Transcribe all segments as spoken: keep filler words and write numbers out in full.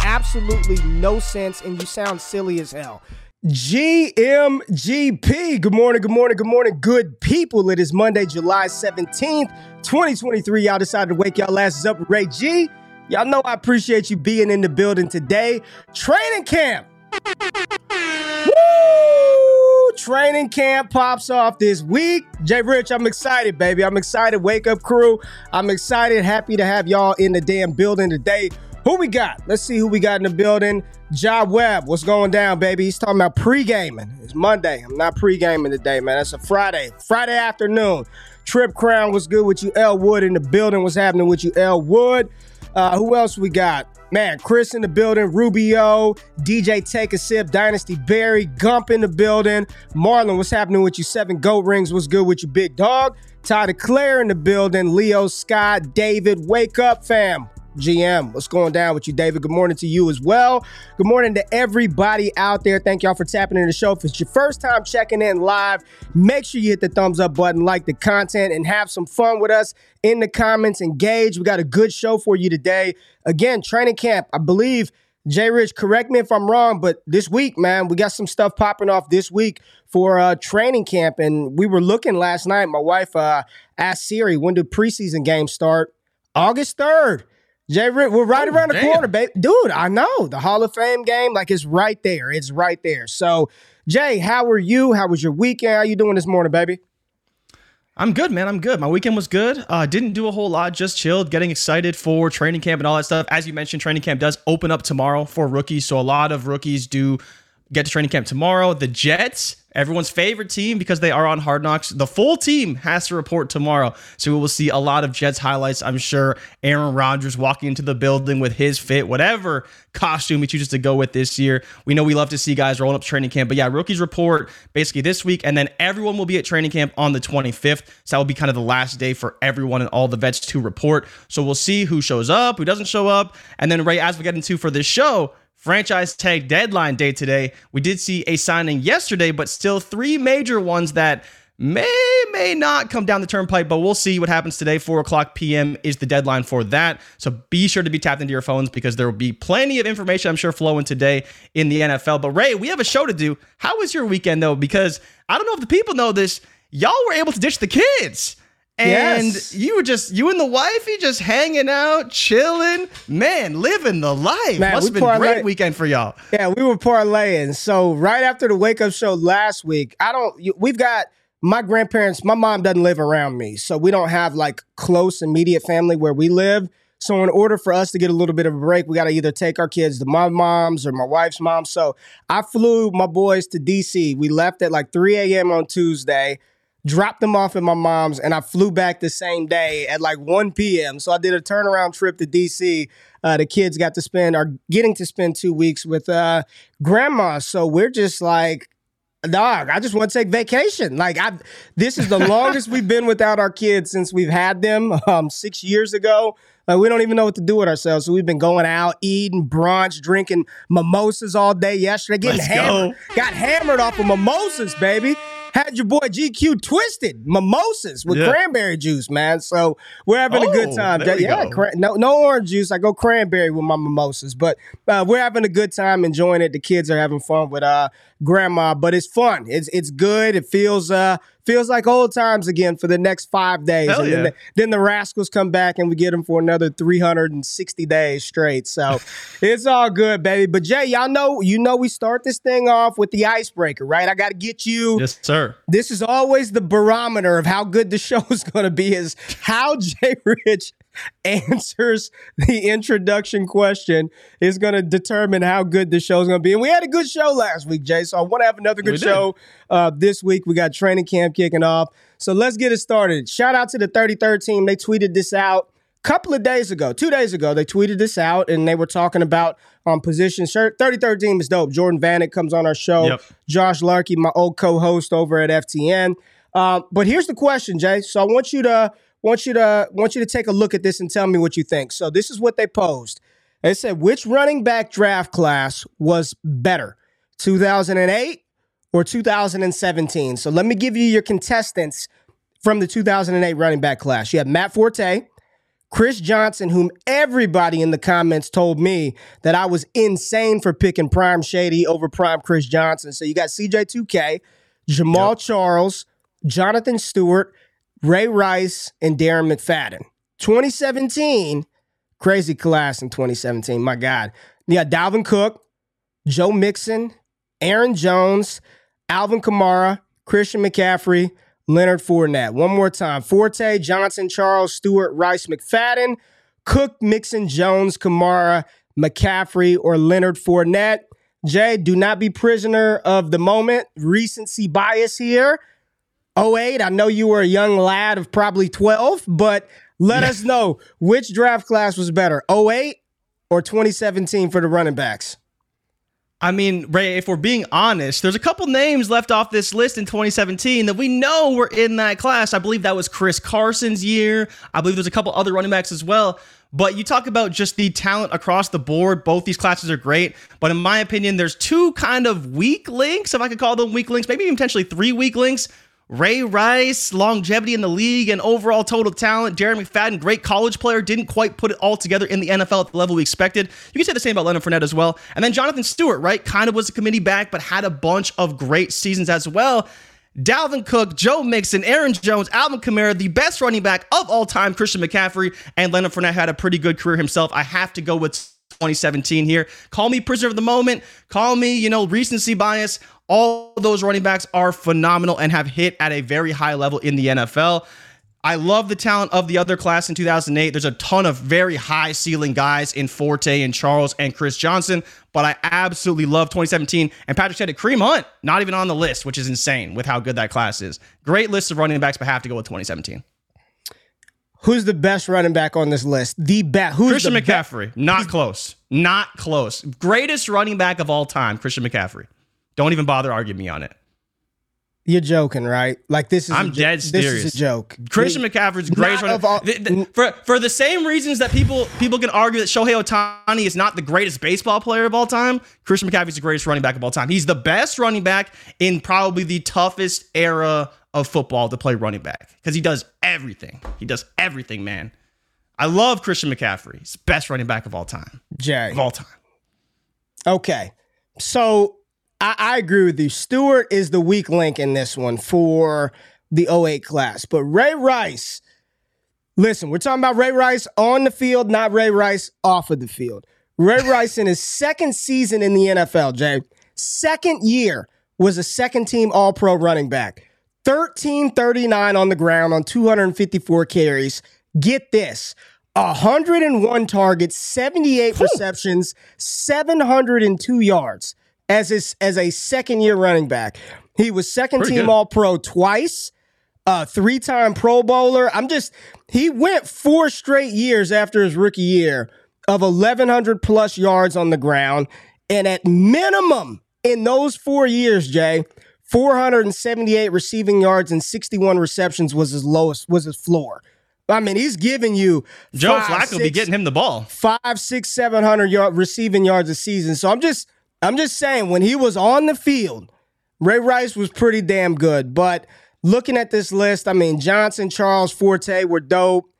absolutely no sense, and you sound silly as hell. G M G P. Good morning, good morning, good morning, good people. It is Monday, July seventeenth, twenty twenty-three. Y'all decided to wake y'all asses up with Ray G. Y'all know I appreciate you being in the building today. Training camp. Woo! Training camp pops off this week. Jay Rich, I'm excited, baby. I'm excited. Wake up, crew. I'm excited. Happy to have y'all in the damn building today. Who we got? Let's see who we got in the building. Ja Webb, what's going down, baby? He's talking about pre-gaming. It's Monday. I'm not pre-gaming today, man. That's a Friday. Friday afternoon. Trip Crown, what's good with you? L. Wood in the building. What's happening with you, L. Wood? Uh, who else we got? Man, Chris in the building, Rubio, D J Take a Sip, Dynasty Barry, Gump in the building. Marlon, what's happening with you? Seven Goat Rings, what's good with you, big dog? Ty DeClaire in the building, Leo, Scott, David, wake up, fam. G M, what's going down with you, David? Good morning to you as well. Good morning to everybody out there. Thank y'all for tapping in the show. If it's your first time checking in live, make sure you hit the thumbs up button, like the content, and have some fun with us in the comments. Engage. We got a good show for you today. Again, training camp. I believe, Jay Rich, correct me if I'm wrong, but this week, man, we got some stuff popping off this week for uh, training camp. And we were looking last night. My wife uh, asked Siri, when do preseason games start? August third. Jay Rick, we're right oh, around the damn. corner, babe. Dude, I know. The Hall of Fame game, like, it's right there. It's right there. So, Jay, how are you? How was your weekend? How you doing this morning, baby? I'm good, man. I'm good. My weekend was good. Uh, didn't do a whole lot. Just chilled, getting excited for training camp and all that stuff. As you mentioned, training camp does open up tomorrow for rookies. So, a lot of rookies do get to training camp tomorrow. The Jets, everyone's favorite team because they are on Hard Knocks. The full team has to report tomorrow. So we will see a lot of Jets highlights, I'm sure. Aaron Rodgers walking into the building with his fit, whatever costume he chooses to go with this year. We know we love to see guys rolling up training camp. But yeah, rookies report basically this week. And then everyone will be at training camp on the twenty-fifth. So that will be kind of the last day for everyone and all the vets to report. So we'll see who shows up, who doesn't show up. And then, Ray, as we get into for this show, franchise tag deadline day today. We did see a signing yesterday, but still three major ones that may, may not come down the turnpike, but we'll see what happens today. four o'clock p.m. is the deadline for that. So be sure to be tapped into your phones because there will be plenty of information, I'm sure, flowing today in the N F L. But Ray, we have a show to do. How was your weekend, though? Because I don't know if the people know this. Y'all were able to ditch the kids. And yes. you were just, you and the wife, you just hanging out, chilling, man, living the life. Man, must have been a great weekend for y'all. Yeah, we were parlaying. So right after the wake up show last week, I don't, we've got my grandparents, my mom doesn't live around me. So we don't have like close immediate family where we live. So in order for us to get a little bit of a break, we got to either take our kids to my mom's or my wife's mom. So I flew my boys to D C. We left at like three a.m. on Tuesday. Dropped them off at my mom's, and I flew back the same day at like one p.m. So I did a turnaround trip to D C. Uh, the kids got to spend, are getting to spend two weeks with uh, grandma. So we're just like, dog, I just want to take vacation. Like, I, this is the longest we've been without our kids since we've had them um, six years ago. Like, we don't even know what to do with ourselves. So we've been going out, eating brunch, drinking mimosas all day yesterday, getting Let's hammered. Go. Got hammered off of mimosas, baby. Had your boy G Q twisted mimosas with yeah. cranberry juice, man. So we're having oh, a good time. Yeah, cra- no, no orange juice. I go cranberry with my mimosas, but uh, we're having a good time enjoying it. The kids are having fun with uh, grandma, but it's fun. It's it's good. It feels uh feels like old times again for the next five days. Hell and yeah. then, the, then the Rascals come back and we get them for another three hundred sixty days straight. So it's all good, baby. But Jay, y'all know you know we start this thing off with the icebreaker, right? I got to get you. Yes, sir. This is always the barometer of how good the show is going to be, is how Jay Rich answers the introduction question is going to determine how good the show is going to be. And we had a good show last week, Jay, so I want to have another good we show uh, this week. We got training camp kicking off. So let's get it started. Shout out to the thirty-third team. They tweeted this out a couple of days ago, two days ago. They tweeted this out, and they were talking about um, position. thirty-third team is dope. Jordan Vanek comes on our show. Yep. Josh Larkey, my old co-host over at F T N. Uh, but here's the question, Jay. So I want you to... want you to want you to take a look at this and tell me what you think. So this is what they posed. They said, which running back draft class was better, two thousand eight or two thousand seventeen? So let me give you your contestants from the two thousand eight running back class. You have Matt Forte, Chris Johnson, whom everybody in the comments told me that I was insane for picking Prime Shady over Prime Chris Johnson. So you got C J two K, Jamal yep. Charles, Jonathan Stewart, Ray Rice, and Darren McFadden. twenty seventeen, crazy class in twenty seventeen. My God. You got Dalvin Cook, Joe Mixon, Aaron Jones, Alvin Kamara, Christian McCaffrey, Leonard Fournette. One more time. Forte, Johnson, Charles, Stewart, Rice, McFadden, Cook, Mixon, Jones, Kamara, McCaffrey, or Leonard Fournette. Jay, do not be prisoner of the moment. Recency bias here. oh eight, I know you were a young lad of probably twelve, but let us know which draft class was better, oh eight or twenty seventeen for the running backs. I mean, Ray, if we're being honest, there's a couple names left off this list in twenty seventeen that we know were in that class. I believe that was Chris Carson's year. I believe there's a couple other running backs as well. But you talk about just the talent across the board. Both these classes are great. But in my opinion, there's two kind of weak links, if I could call them weak links, maybe even potentially three weak links. Ray Rice, longevity in the league and overall total talent. Darren McFadden, great college player, didn't quite put it all together in the N F L at the level we expected. You can say the same about Leonard Fournette as well. And then Jonathan Stewart, right? Kind of was a committee back, but had a bunch of great seasons as well. Dalvin Cook, Joe Mixon, Aaron Jones, Alvin Kamara, the best running back of all time, Christian McCaffrey, and Leonard Fournette had a pretty good career himself. I have to go with twenty seventeen here. Call me prisoner of the moment. Call me, you know, recency bias. All those running backs are phenomenal and have hit at a very high level in the N F L. I love the talent of the other class in two thousand eight. There's a ton of very high ceiling guys in Forte and Charles and Chris Johnson, but I absolutely love twenty seventeen. And Patrick said it, Kareem Hunt, not even on the list, which is insane with how good that class is. Great list of running backs, but have to go with twenty seventeen. Who's the best running back on this list? The best. Who's Christian the McCaffrey. Be- not close. Not close. Greatest running back of all time, Christian McCaffrey. Don't even bother arguing me on it. You're joking, right? Like this is I'm a, dead this serious. This is a joke. Christian McCaffrey's greatest running back. The, the, for, for the same reasons that people people can argue that Shohei Ohtani is not the greatest baseball player of all time, Christian McCaffrey's the greatest running back of all time. He's the best running back in probably the toughest era of football to play running back because he does everything. He does everything, man. I love Christian McCaffrey. He's the best running back of all time. Jay. Of all time. Okay. So I, I agree with you. Stewart is the weak link in this one for the oh eight class. But Ray Rice, listen, we're talking about Ray Rice on the field, not Ray Rice off of the field. Ray Rice in his second season in the N F L, Jay, second year was a second-team All-Pro running back. thirteen thirty-nine on the ground on two hundred fifty-four carries. Get this, one hundred one targets, seventy-eight receptions, seven hundred two yards as his, as a second-year running back. He was second-team All-Pro twice, uh, three-time Pro Bowler. I'm just, he went four straight years after his rookie year of eleven hundred plus yards on the ground. And at minimum in those four years, Jay, four hundred seventy-eight receiving yards and sixty-one receptions was his lowest, was his floor. I mean, he's giving you Joe Flacco will be getting him the ball. Five, six, seven hundred yard receiving yards a season. So I'm just I'm just saying when he was on the field, Ray Rice was pretty damn good. But looking at this list, I mean, Johnson, Charles, Forte were dope.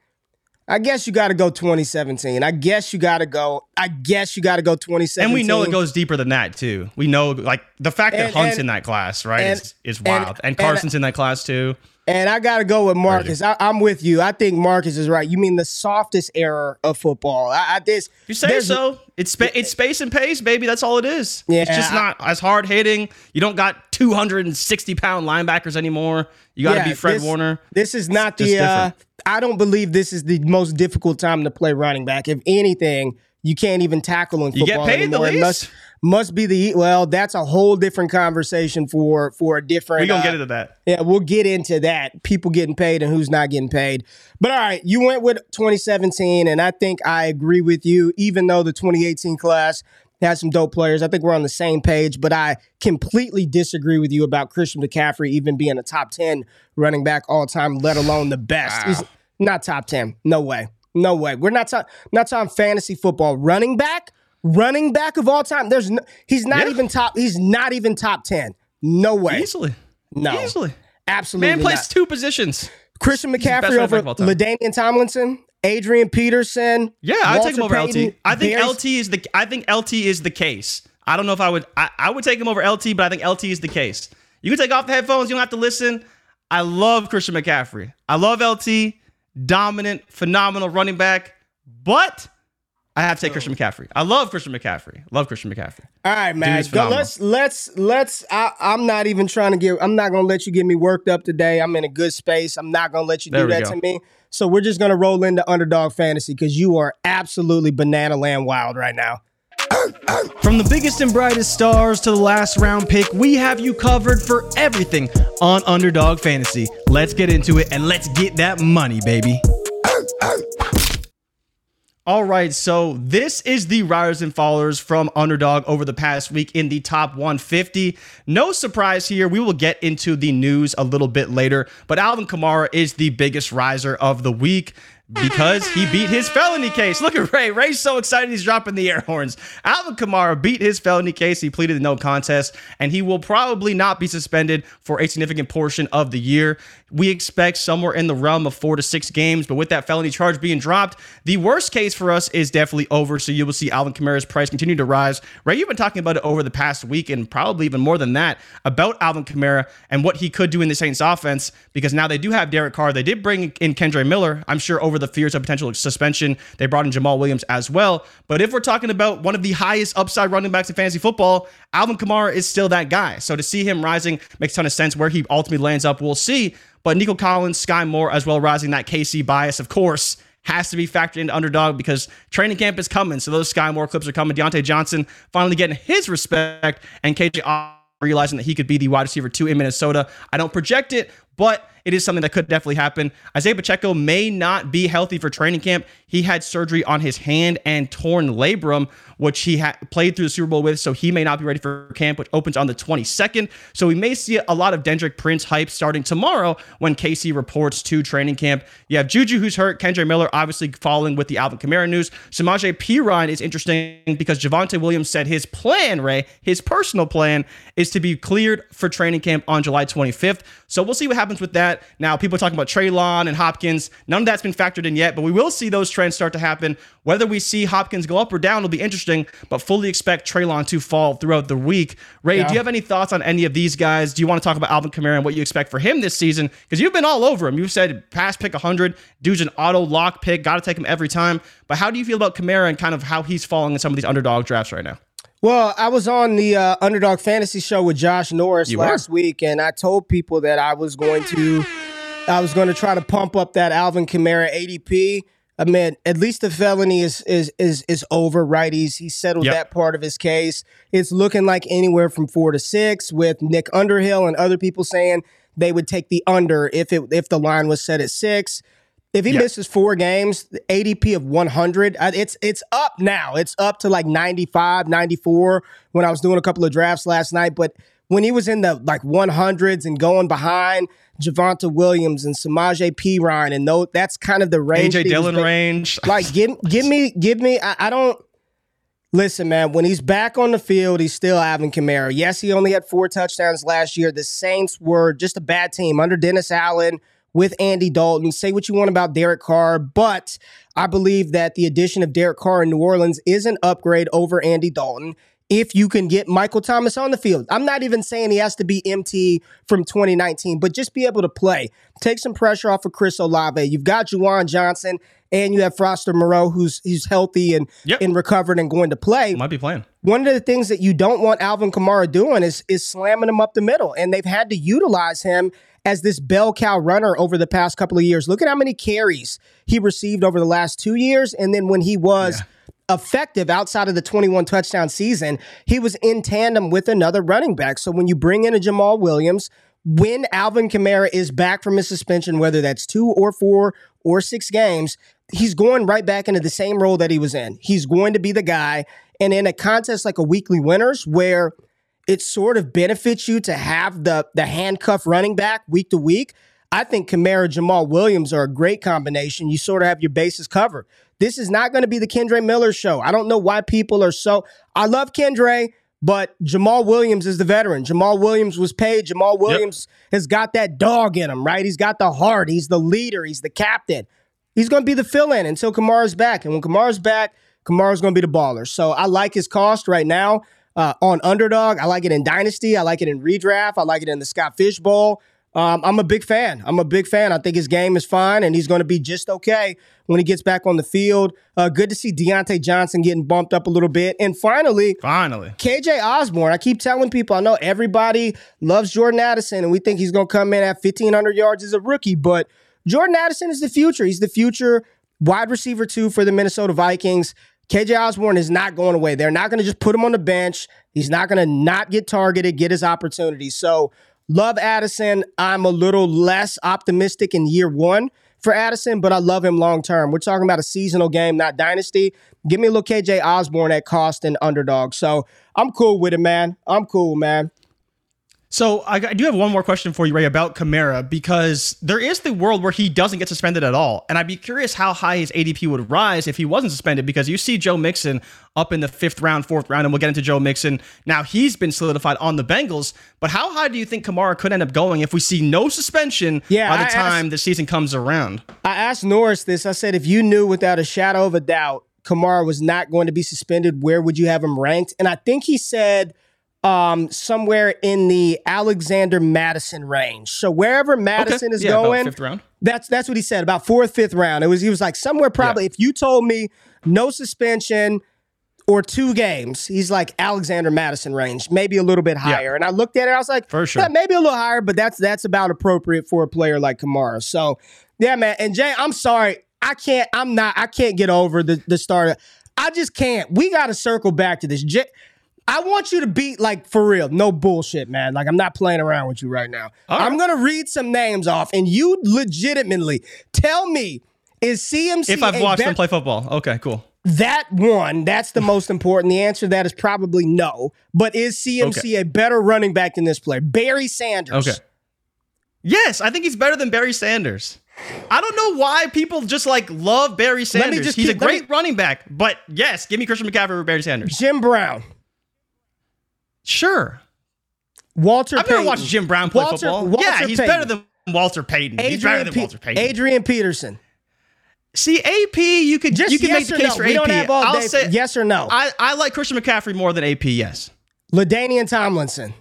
I guess you got to go twenty seventeen. I guess you got to go. I guess you got to go twenty seventeen. And we know it goes deeper than that, too. We know, like, the fact that and, Hunt's and, in that class, right, and, is, is wild. And, and Carson's and, in that class, too. And I got to go with Marcus. I, I'm with you. I think Marcus is right. You mean the softest era of football. I, I this, You say so. It's spa- it's space and pace, baby. That's all it is. Yeah, it's just I, not as hard hitting. You don't got two hundred sixty pound linebackers anymore. You got to yeah, be Fred this, Warner. This is not it's the. Uh, I don't believe this is the most difficult time to play running back. If anything, you can't even tackle in football. You get paid anymore. the least. Must, must be the well. That's a whole different conversation for for a different. We gonna uh, get into that. Yeah, we'll get into that. People getting paid and who's not getting paid. But all right, you went with twenty seventeen, and I think I agree with you. Even though the twenty eighteen class had some dope players, I think we're on the same page. But I completely disagree with you about Christian McCaffrey even being a top ten running back all time, let alone the best. Wow. He's not top ten. No way. No way. We're not talking. Not talking fantasy football running back. Running back of all time, there's no, he's not yeah. even top. He's not even top ten. No way. Easily, no. Easily, absolutely. Man plays not. two positions. Christian McCaffrey over LaDainian Tomlinson, Adrian Peterson. Yeah, I take him over Payton, L T. I think Bears. L T is the. I think L T is the case. I don't know if I would. I, I would take him over L T, but I think L T is the case. You can take off the headphones. You don't have to listen. I love Christian McCaffrey. I love L T. Dominant, phenomenal running back, but. I have to take Christian McCaffrey. I love Christian McCaffrey. Love Christian McCaffrey. All right, man. Go, let's let's let's. I, I'm not even trying to get. I'm not gonna let you get me worked up today. I'm in a good space. I'm not gonna let you do that to me. So we're just gonna roll into Underdog Fantasy because you are absolutely banana land wild right now. From the biggest and brightest stars to the last round pick, we have you covered for everything on Underdog Fantasy. Let's get into it and let's get that money, baby. All right, so this is the riders and fallers from Underdog over the past week in the top one fifty. No surprise here. We will get into the news a little bit later, but Alvin Kamara is the biggest riser of the week because he beat his felony case. Look at Ray. Ray's so excited he's dropping the air horns. Alvin Kamara beat his felony case. He pleaded the no contest, and he will probably not be suspended for a significant portion of the year. We expect somewhere in the realm of four to six games, but with that felony charge being dropped, the worst case for us is definitely over, so you will see Alvin Kamara's price continue to rise. Ray, you've been talking about it over the past week and probably even more than that about Alvin Kamara and what he could do in the Saints offense because now they do have Derek Carr. They did bring in Kendra Miller, I'm sure, over the fears of potential suspension. They brought in Jamal Williams as well. But if we're talking about one of the highest upside running backs in fantasy football, Alvin Kamara is still that guy. So to see him rising makes a ton of sense. Where he ultimately lands up, we'll see. But Nico Collins, Sky Moore as well rising. That K C bias, of course, has to be factored into Underdog because training camp is coming. So those Sky Moore clips are coming. Diontae Johnson finally getting his respect. And K J Osborn realizing that he could be the wide receiver two in Minnesota. I don't project it, but it is something that could definitely happen. Isaiah Pacheco may not be healthy for training camp. He had surgery on his hand and torn labrum, which he ha- played through the Super Bowl with, so he may not be ready for camp, which opens on the twenty-second. So we may see a lot of Dendrick Prince hype starting tomorrow when K C reports to training camp. You have Juju, who's hurt. Kendra Miller, obviously following with the Alvin Kamara news. Samaje Perine is interesting because Javonte Williams said his plan, Ray, his personal plan, is to be cleared for training camp on July twenty-fifth. So we'll see what happens with that. Now, people are talking about Treylon and Hopkins. None of that's been factored in yet, but we will see those trends start to happen. Whether we see Hopkins go up or down will be interesting, but fully expect Treylon to fall throughout the week. Ray, yeah. do you have any thoughts on any of these guys? Do you want to talk about Alvin Kamara and what you expect for him this season? Because you've been all over him. You've said pass pick one hundred, dude's an auto lock pick, got to take him every time. But how do you feel about Kamara and kind of how he's falling in some of these Underdog drafts right now? Well, I was on the uh, Underdog Fantasy show with Josh Norris you last are. week, and I told people that I was going to, I was going to try to pump up that Alvin Kamara A D P. I mean, at least the felony is is is is over, right? He's he settled yep. that part of his case. It's looking like anywhere from four to six, with Nick Underhill and other people saying they would take the under if it if the line was set at six. If he yep. misses four games, the A D P of one hundred, it's it's up now. It's up to like ninety-five, ninety-four when I was doing a couple of drafts last night. But when he was in the like one hundreds and going behind Javonte Williams and Samaje Perine, and those, that's kind of the range. A J Dillon range. Like, give, give me, give me, I, I don't, Listen, man, when he's back on the field, he's still Alvin Kamara. Yes, he only had four touchdowns last year. The Saints were just a bad team under Dennis Allen with Andy Dalton. Say what you want about Derek Carr, but I believe that the addition of Derek Carr in New Orleans is an upgrade over Andy Dalton if you can get Michael Thomas on the field. I'm not even saying he has to be M T from twenty nineteen, but just be able to play. Take some pressure off of Chris Olave. You've got Juwan Johnson, and you have Foster Moreau, who's who's healthy and, yep. and recovered and going to play. Might be playing. One of the things that you don't want Alvin Kamara doing is, is slamming him up the middle, and they've had to utilize him as this bell cow runner over the past couple of years. Look at how many carries he received over the last two years, and then when he was... Yeah. effective outside of the twenty-one touchdown season, he was in tandem with another running back. So when you bring in a Jamal Williams, when Alvin Kamara is back from his suspension, whether that's two or four or six games, he's going right back into the same role that he was in. He's going to be the guy. And in a contest like a weekly winners where it sort of benefits you to have the, the handcuff running back week to week, I think Kamara, Jamal Williams are a great combination. You sort of have your bases covered. This is not going to be the Kendre Miller show. I don't know why people are so... I love Kendre, but Jamal Williams is the veteran. Jamal Williams was paid. Jamal Williams yep. has got that dog in him, right? He's got the heart. He's the leader. He's the captain. He's going to be the fill-in until Kamara's back. And when Kamara's back, Kamara's going to be the baller. So I like his cost right now uh, on Underdog. I like it in Dynasty. I like it in Redraft. I like it in the Scott Fish Bowl. Um, I'm a big fan. I'm a big fan. I think his game is fine, and he's going to be just okay when he gets back on the field. Uh, good to see Diontae Johnson getting bumped up a little bit. And finally, finally, K J Osborn. I keep telling people, I know everybody loves Jordan Addison, and we think he's going to come in at fifteen hundred yards as a rookie, but Jordan Addison is the future. He's the future wide receiver, too, for the Minnesota Vikings. K J Osborn is not going away. They're not going to just put him on the bench. He's not going to not get targeted, get his opportunity. So, love Addison. I'm a little less optimistic in year one for Addison, but I love him long-term. We're talking about a seasonal game, not dynasty. Give me a little K J Osborn at cost and Underdog. So I'm cool with it, man. I'm cool, man. So I do have one more question for you, Ray, about Kamara, because there is the world where he doesn't get suspended at all. And I'd be curious how high his A D P would rise if he wasn't suspended, because you see Joe Mixon up in the fifth round, fourth round, and we'll get into Joe Mixon. Now he's been solidified on the Bengals, but how high do you think Kamara could end up going if we see no suspension yeah, by the I time asked, the season comes around? I asked Norris this. I said, if you knew without a shadow of a doubt Kamara was not going to be suspended, where would you have him ranked? And I think he said... Um, somewhere in the Alexander Madison range. So wherever Madison okay. is yeah, going, about fifth round. that's that's what he said, about fourth, fifth round. It was he was like somewhere probably. Yeah. If you told me no suspension or two games, he's like Alexander Madison range, maybe a little bit higher. Yeah. And I looked at it, I was like, for sure, yeah, maybe a little higher, but that's that's about appropriate for a player like Kamara. So yeah, man. And Jay, I'm sorry, I can't. I'm not. I can't get over the the starter. I just can't. We got to circle back to this. Jay, I want you to beat, like, for real. No bullshit, man. Like, I'm not playing around with you right now. All right. I'm going to read some names off, and you legitimately tell me, is C M C... If I've watched bet- them play football. Okay, cool. That one, that's the most important. The answer to that is probably no. But is C M C okay. a better running back than this player? Barry Sanders. Okay. Yes, I think he's better than Barry Sanders. I don't know why people just, like, love Barry Sanders. Let me just he's keep, a great me- running back. But, yes, give me Christian McCaffrey or Barry Sanders. Jim Brown. Sure. Walter I've Payton. I've never watched Jim Brown play Walter, football. Walter yeah, he's Payton. better than Walter Payton. Adrian he's better than P- Walter Payton. Adrian Peterson. See, A P, you could just you can yes make the case no. for we A P. Don't have all I'll day say, yes or no. I, I like Christian McCaffrey more than A P, yes. LaDainian Tomlinson.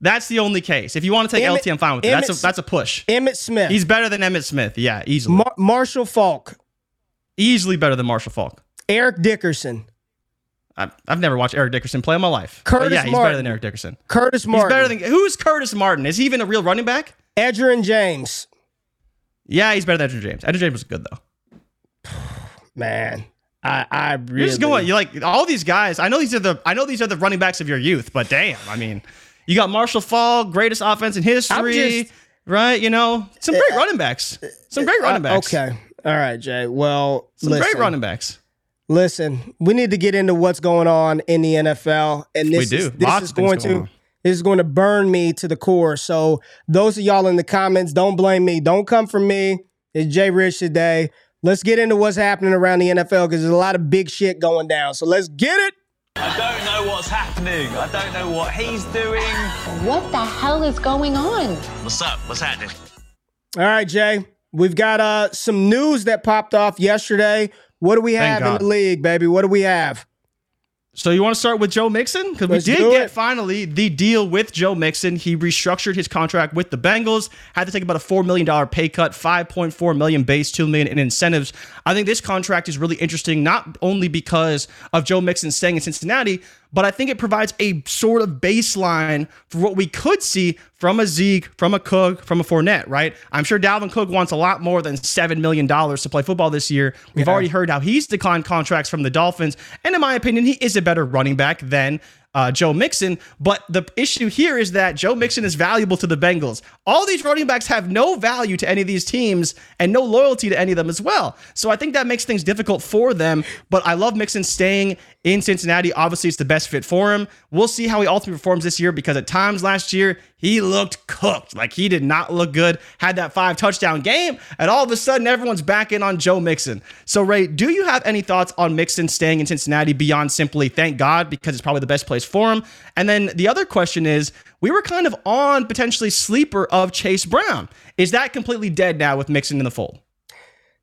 That's the only case. If you want to take Emmett, L T, I'm fine with it. That's a, that's a push. Emmitt Smith. He's better than Emmitt Smith. Yeah, easily. Mar- Marshall Faulk. Easily better than Marshall Faulk. Eric Dickerson. I've never watched Eric Dickerson play in my life. Curtis but yeah, he's Martin. better than Eric Dickerson. Curtis Martin. He's better than who is Curtis Martin? Is he even a real running back? Edgerrin James. Yeah, he's better than Edgerrin James. Edgerrin James was good though. Man, I, I really. You're just going. You like all these guys. I know these are the. I know these are the running backs of your youth. But damn, I mean, you got Marshall Faulk, greatest offense in history, just, right? You know, some great uh, running backs. Some great running backs. Uh, okay, all right, Jay. Well, some listen. great running backs. Listen, we need to get into what's going on in the N F L, and this is, this is going, going to this is going to burn me to the core. So those of y'all in the comments, don't blame me. Don't come for me. It's Jay Rich today. let's get into what's happening around the N F L because there's a lot of big shit going down. So let's get it. I don't know what's happening. I don't know what he's doing. What the hell is going on? What's up? What's happening? All right, Jay. We've got uh, some news that popped off yesterday. What do we have in the league, baby? What do we have? So you want to start with Joe Mixon? Because we did get, finally, the deal with Joe Mixon. He restructured his contract with the Bengals, had to take about a four million dollars pay cut, five point four million dollars base, two million dollars in incentives. I think this contract is really interesting, not only because of Joe Mixon staying in Cincinnati, but I think it provides a sort of baseline for what we could see from a Zeke, from a Cook, from a Fournette, right? I'm sure Dalvin Cook wants a lot more than seven million dollars to play football this year. We've yeah. already heard how he's declined contracts from the Dolphins. And in my opinion, he is a better running back than uh, Joe Mixon. But the issue here is that Joe Mixon is valuable to the Bengals. All these running backs have no value to any of these teams and no loyalty to any of them as well. So I think that makes things difficult for them. But I love Mixon staying in Cincinnati. Obviously, it's the best fit for him. We'll see how he ultimately performs this year because at times last year, he looked cooked. Like, he did not look good. Had that five touchdown game, and all of a sudden, everyone's back in on Joe Mixon. So, Ray, do you have any thoughts on Mixon staying in Cincinnati beyond simply thank God because it's probably the best place for him? And then the other question is, we were kind of on potentially sleeper of Chase Brown. Is that completely dead now with Mixon in the fold?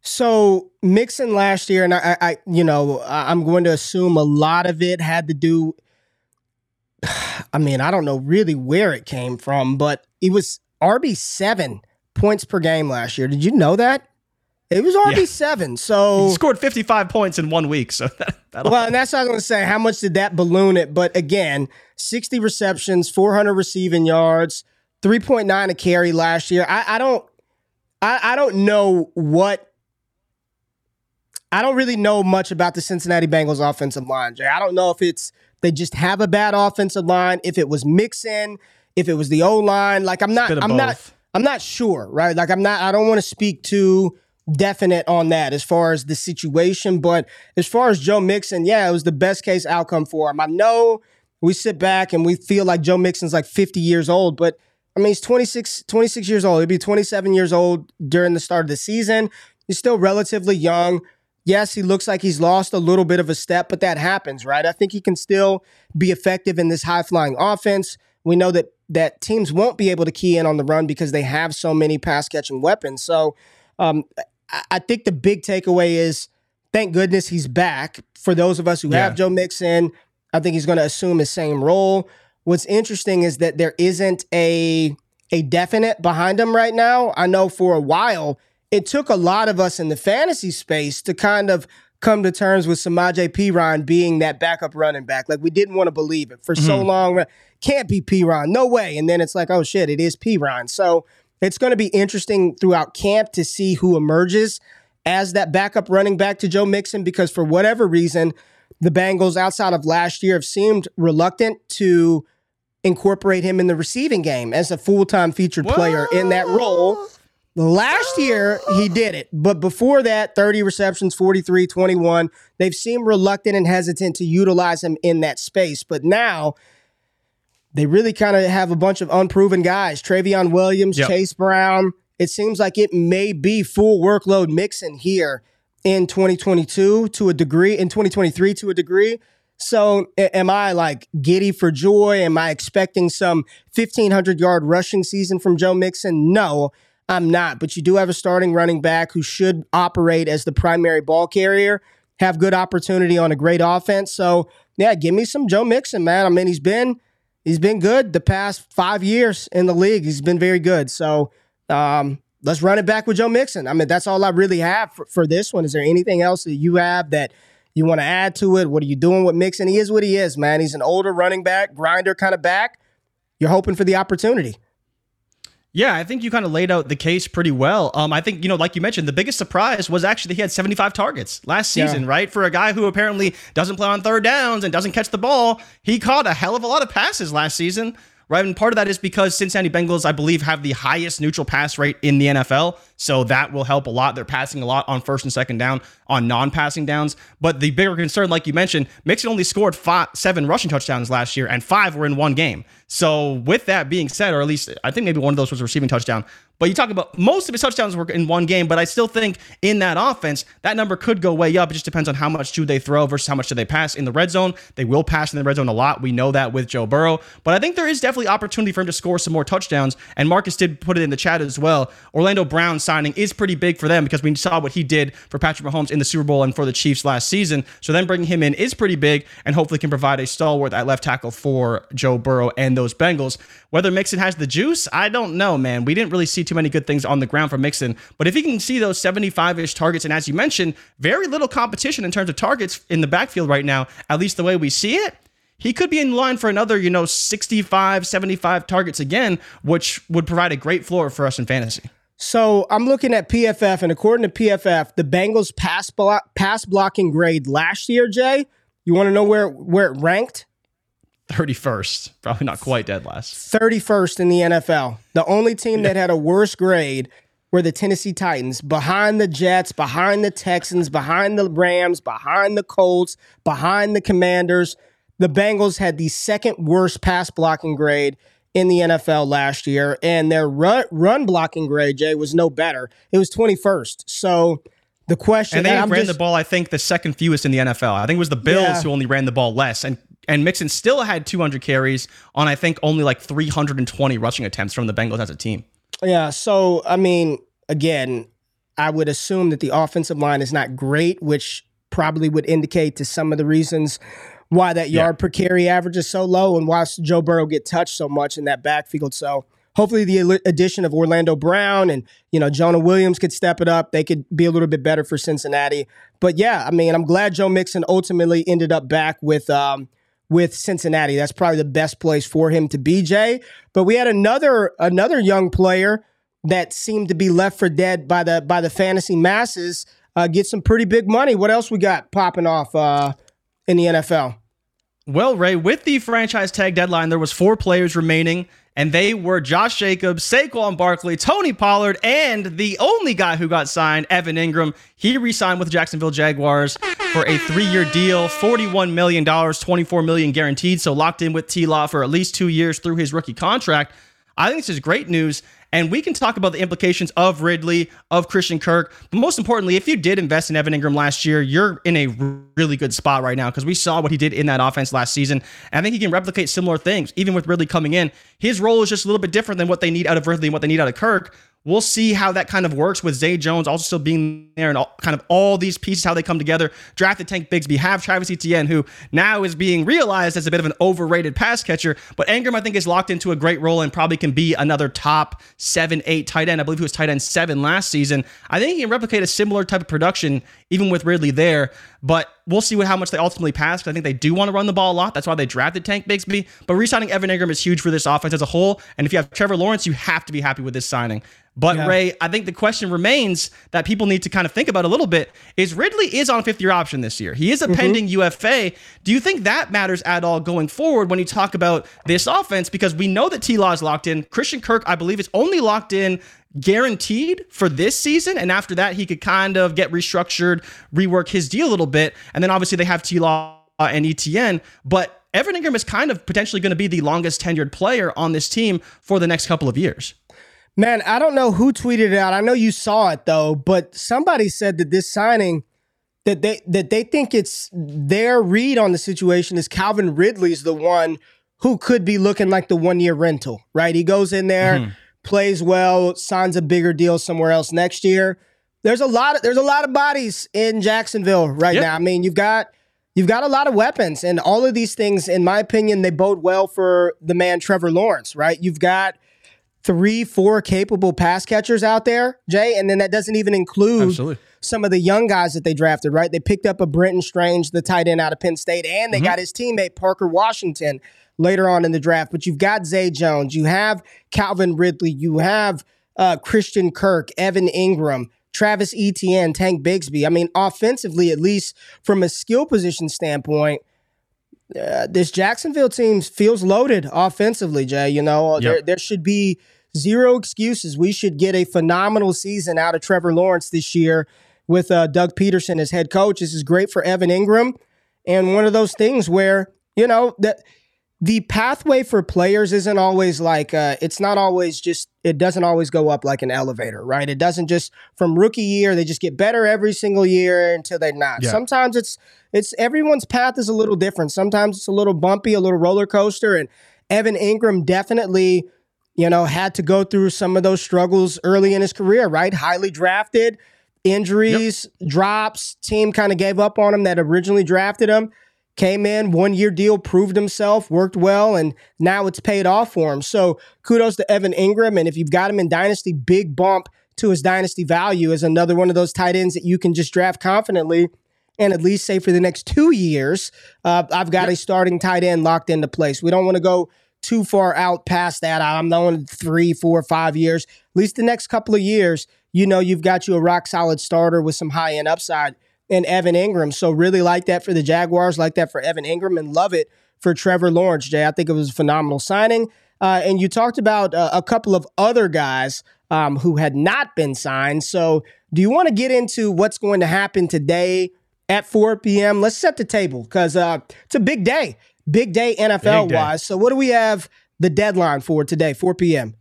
So Mixon last year, and I, I, you know, I'm going to assume a lot of it had to do, I mean, I don't know really where it came from, but it was R B seven points per game last year. Did you know that? It was R B seven. Yeah. So he scored fifty-five points in one week. So that, that'll well, and that's what I was going to say. How much did that balloon it? But again, sixty receptions, four hundred receiving yards, three point nine a carry last year. I, I don't, I, I don't know what. I don't really know much about the Cincinnati Bengals offensive line, Jay. I don't know if it's they just have a bad offensive line, if it was Mixon, if it was the O-line. Like, I'm not, I'm both. not, I'm not sure, right? Like, I'm not, I don't want to speak too definite on that as far as the situation. But as far as Joe Mixon, yeah, it was the best case outcome for him. I know we sit back and we feel like Joe Mixon's like fifty years old, but I mean, he's twenty-six, twenty-six years old. He'll be twenty-seven years old during the start of the season. He's still relatively young. Yes, he looks like he's lost a little bit of a step, but that happens, right? I think he can still be effective in this high-flying offense. We know that that teams won't be able to key in on the run because they have so many pass-catching weapons. So um, I think the big takeaway is, thank goodness he's back. For those of us who yeah. have Joe Mixon, I think he's going to assume his same role. What's interesting is that there isn't a, a definite behind him right now. I know for a while, it took a lot of us in the fantasy space to kind of come to terms with Samaje Perine being that backup running back. Like, we didn't want to believe it for mm-hmm. so long. Can't be Perine. No way. And then it's like, oh, shit, it is Perine. So it's going to be interesting throughout camp to see who emerges as that backup running back to Joe Mixon, because for whatever reason, the Bengals outside of last year have seemed reluctant to incorporate him in the receiving game as a full-time featured Whoa. player in that role. Last year, he did it. But before that, thirty receptions, forty-three, twenty-one. They've seemed reluctant and hesitant to utilize him in that space. But now they really kind of have a bunch of unproven guys. Trevion Williams, yep. Chase Brown. It seems like it may be full workload Mixon here in twenty twenty-two to a degree, in twenty twenty-three to a degree. So am I like giddy for joy? Am I expecting some fifteen hundred yard rushing season from Joe Mixon? No. I'm not, but you do have a starting running back who should operate as the primary ball carrier, have good opportunity on a great offense. So, yeah, give me some Joe Mixon, man. I mean, he's been he's been good the past five years in the league. He's been very good. So um, let's run it back with Joe Mixon. I mean, that's all I really have for, for this one. Is there anything else that you have that you want to add to it? What are you doing with Mixon? He is what he is, man. He's an older running back, grinder kind of back. You're hoping for the opportunity. Yeah, I think you kind of laid out the case pretty well. Um, I think, you know, like you mentioned, the biggest surprise was actually that he had seventy-five targets last season, yeah. right? For a guy who apparently doesn't play on third downs and doesn't catch the ball, he caught a hell of a lot of passes last season, right? And part of that is because Cincinnati Bengals, I believe, have the highest neutral pass rate in the N F L. So that will help a lot. They're passing a lot on first and second down, on non-passing downs. But the bigger concern, like you mentioned, Mixon only scored five, seven rushing touchdowns last year, and five were in one game. So with that being said, or at least I think maybe one of those was a receiving touchdown, But you talk about most of his touchdowns were in one game, but I still think in that offense, that number could go way up. It just depends on how much do they throw versus how much do they pass in the red zone. They will pass in the red zone a lot. We know that with Joe Burrow. But I think there is definitely opportunity for him to score some more touchdowns. And Marcus did put it in the chat as well. Orlando Brown signing is pretty big for them because we saw what he did for Patrick Mahomes in the Super Bowl and for the Chiefs last season. So then bringing him in is pretty big and hopefully can provide a stalwart at left tackle for Joe Burrow and those Bengals. Whether Mixon has the juice, I don't know, man. We didn't really see too many good things on the ground for Mixon. But if he can see those seventy-five-ish targets, and as you mentioned, very little competition in terms of targets in the backfield right now, at least the way we see it, he could be in line for another, you know, sixty-five, seventy-five targets again, which would provide a great floor for us in fantasy. So I'm looking at P F F, and according to P F F, the Bengals pass block, pass blocking grade last year, Jay, you want to know where, where it ranked? thirty-first, probably not quite dead last. thirty-first in the N F L. The only team yeah. that had a worse grade were the Tennessee Titans, behind the Jets, behind the Texans, behind the Rams, behind the Colts, behind the Commanders. The Bengals had the second worst pass blocking grade in the N F L last year, and their run, run blocking grade, Jay, was no better. It was twenty-first. So the question... And they ran just, the ball, I think, the second fewest in the N F L. I think it was the Bills yeah. who only ran the ball less, and And Mixon still had two hundred carries on, I think, only like three hundred twenty rushing attempts from the Bengals as a team. Yeah, so, I mean, again, I would assume that the offensive line is not great, which probably would indicate to some of the reasons why that yard yeah. per carry average is so low and why Joe Burrow get touched so much in that backfield. So hopefully the addition of Orlando Brown and, you know, Jonah Williams could step it up. They could be a little bit better for Cincinnati. But, yeah, I mean, I'm glad Joe Mixon ultimately ended up back with um, – with Cincinnati. That's probably the best place for him to be, Jay. But we had another another young player that seemed to be left for dead by the by the fantasy masses uh, get some pretty big money. What else we got popping off uh, in the N F L? Well, Ray, with the franchise tag deadline, there was four players remaining, and they were Josh Jacobs, Saquon Barkley, Tony Pollard, and the only guy who got signed, Evan Engram. He re-signed with the Jacksonville Jaguars for a three-year deal, forty-one million dollars, twenty-four million dollars guaranteed, so locked in with T-Law for at least two years through his rookie contract. I think this is great news. And we can talk about the implications of Ridley, of Christian Kirk. But most importantly, if you did invest in Evan Engram last year, you're in a really good spot right now because we saw what he did in that offense last season. And I think he can replicate similar things, even with Ridley coming in. His role is just a little bit different than what they need out of Ridley and what they need out of Kirk. We'll see how that kind of works with Zay Jones also still being there and all, kind of all these pieces, how they come together. Drafted Tank Bigsby, have Travis Etienne, who now is being realized as a bit of an overrated pass catcher. But Engram, I think, is locked into a great role and probably can be another top seven, eight tight end. I believe he was tight end seven last season. I think he can replicate a similar type of production, even with Ridley there. But we'll see what, how much they ultimately pass, because I think they do want to run the ball a lot. That's why they drafted Tank Bigsby. But re-signing Evan Engram is huge for this offense as a whole. And if you have Trevor Lawrence, you have to be happy with this signing. But, yeah. Ray, I think the question remains that people need to kind of think about a little bit is Ridley is on a fifth-year option this year. He is a mm-hmm. pending U F A. Do you think that matters at all going forward when you talk about this offense? Because we know that T-Law is locked in. Christian Kirk, I believe, is only locked in guaranteed for this season, and after that he could kind of get restructured, rework his deal a little bit, and then obviously they have T-Law and Etienne. But Evan Engram is kind of potentially going to be the longest tenured player on this team for the next couple of years. Man, I don't know who tweeted it out. I know you saw it though, but somebody said that this signing that they that they think it's their read on the situation is Calvin Ridley's the one who could be looking like the one-year rental, right? He goes in there. Mm-hmm. Plays well, signs a bigger deal somewhere else next year. There's a lot of there's a lot of bodies in Jacksonville right yep. now. I mean, you've got you've got a lot of weapons, and all of these things, in my opinion, they bode well for the man Trevor Lawrence, right? You've got three, four capable pass catchers out there, Jay, and then that doesn't even include Absolutely. some of the young guys that they drafted, right? They picked up a Brenton Strange, the tight end out of Penn State, and they mm-hmm. got his teammate Parker Washington later on in the draft. But you've got Zay Jones, you have Calvin Ridley, you have uh, Christian Kirk, Evan Engram, Travis Etienne, Tank Bigsby. I mean, offensively, at least from a skill position standpoint, uh, this Jacksonville team feels loaded offensively, Jay. You know, yep. there, there should be zero excuses. We should get a phenomenal season out of Trevor Lawrence this year with uh, Doug Peterson as head coach. This is great for Evan Engram. And one of those things where, you know, that the pathway for players isn't always like, uh, it's not always just, it doesn't always go up like an elevator, right? It doesn't just, from rookie year, they just get better every single year until they're not. Yeah. Sometimes it's, it's everyone's path is a little different. Sometimes it's a little bumpy, a little roller coaster. And Evan Engram definitely, you know, had to go through some of those struggles early in his career, right? Highly drafted, injuries, yep. drops, team kind of gave up on him that originally drafted him. Came in, one-year deal, proved himself, worked well, and now it's paid off for him. So kudos to Evan Engram, and if you've got him in Dynasty, big bump to his Dynasty value is another one of those tight ends that you can just draft confidently and at least say for the next two years, uh, I've got yep. a starting tight end locked into place. We don't want to go too far out past that. I'm knowing three, four, five years. At least the next couple of years, you know you've got you a rock-solid starter with some high-end upside. And Evan Engram. So really like that for the Jaguars, like that for Evan Engram, and love it for Trevor Lawrence, Jay. I think it was a phenomenal signing. Uh, and you talked about uh, a couple of other guys um, who had not been signed. So do you want to get into what's going to happen today at four p.m.? Let's set the table because uh, it's a big day, big day N F L-wise. So what do we have the deadline for today, four p.m.?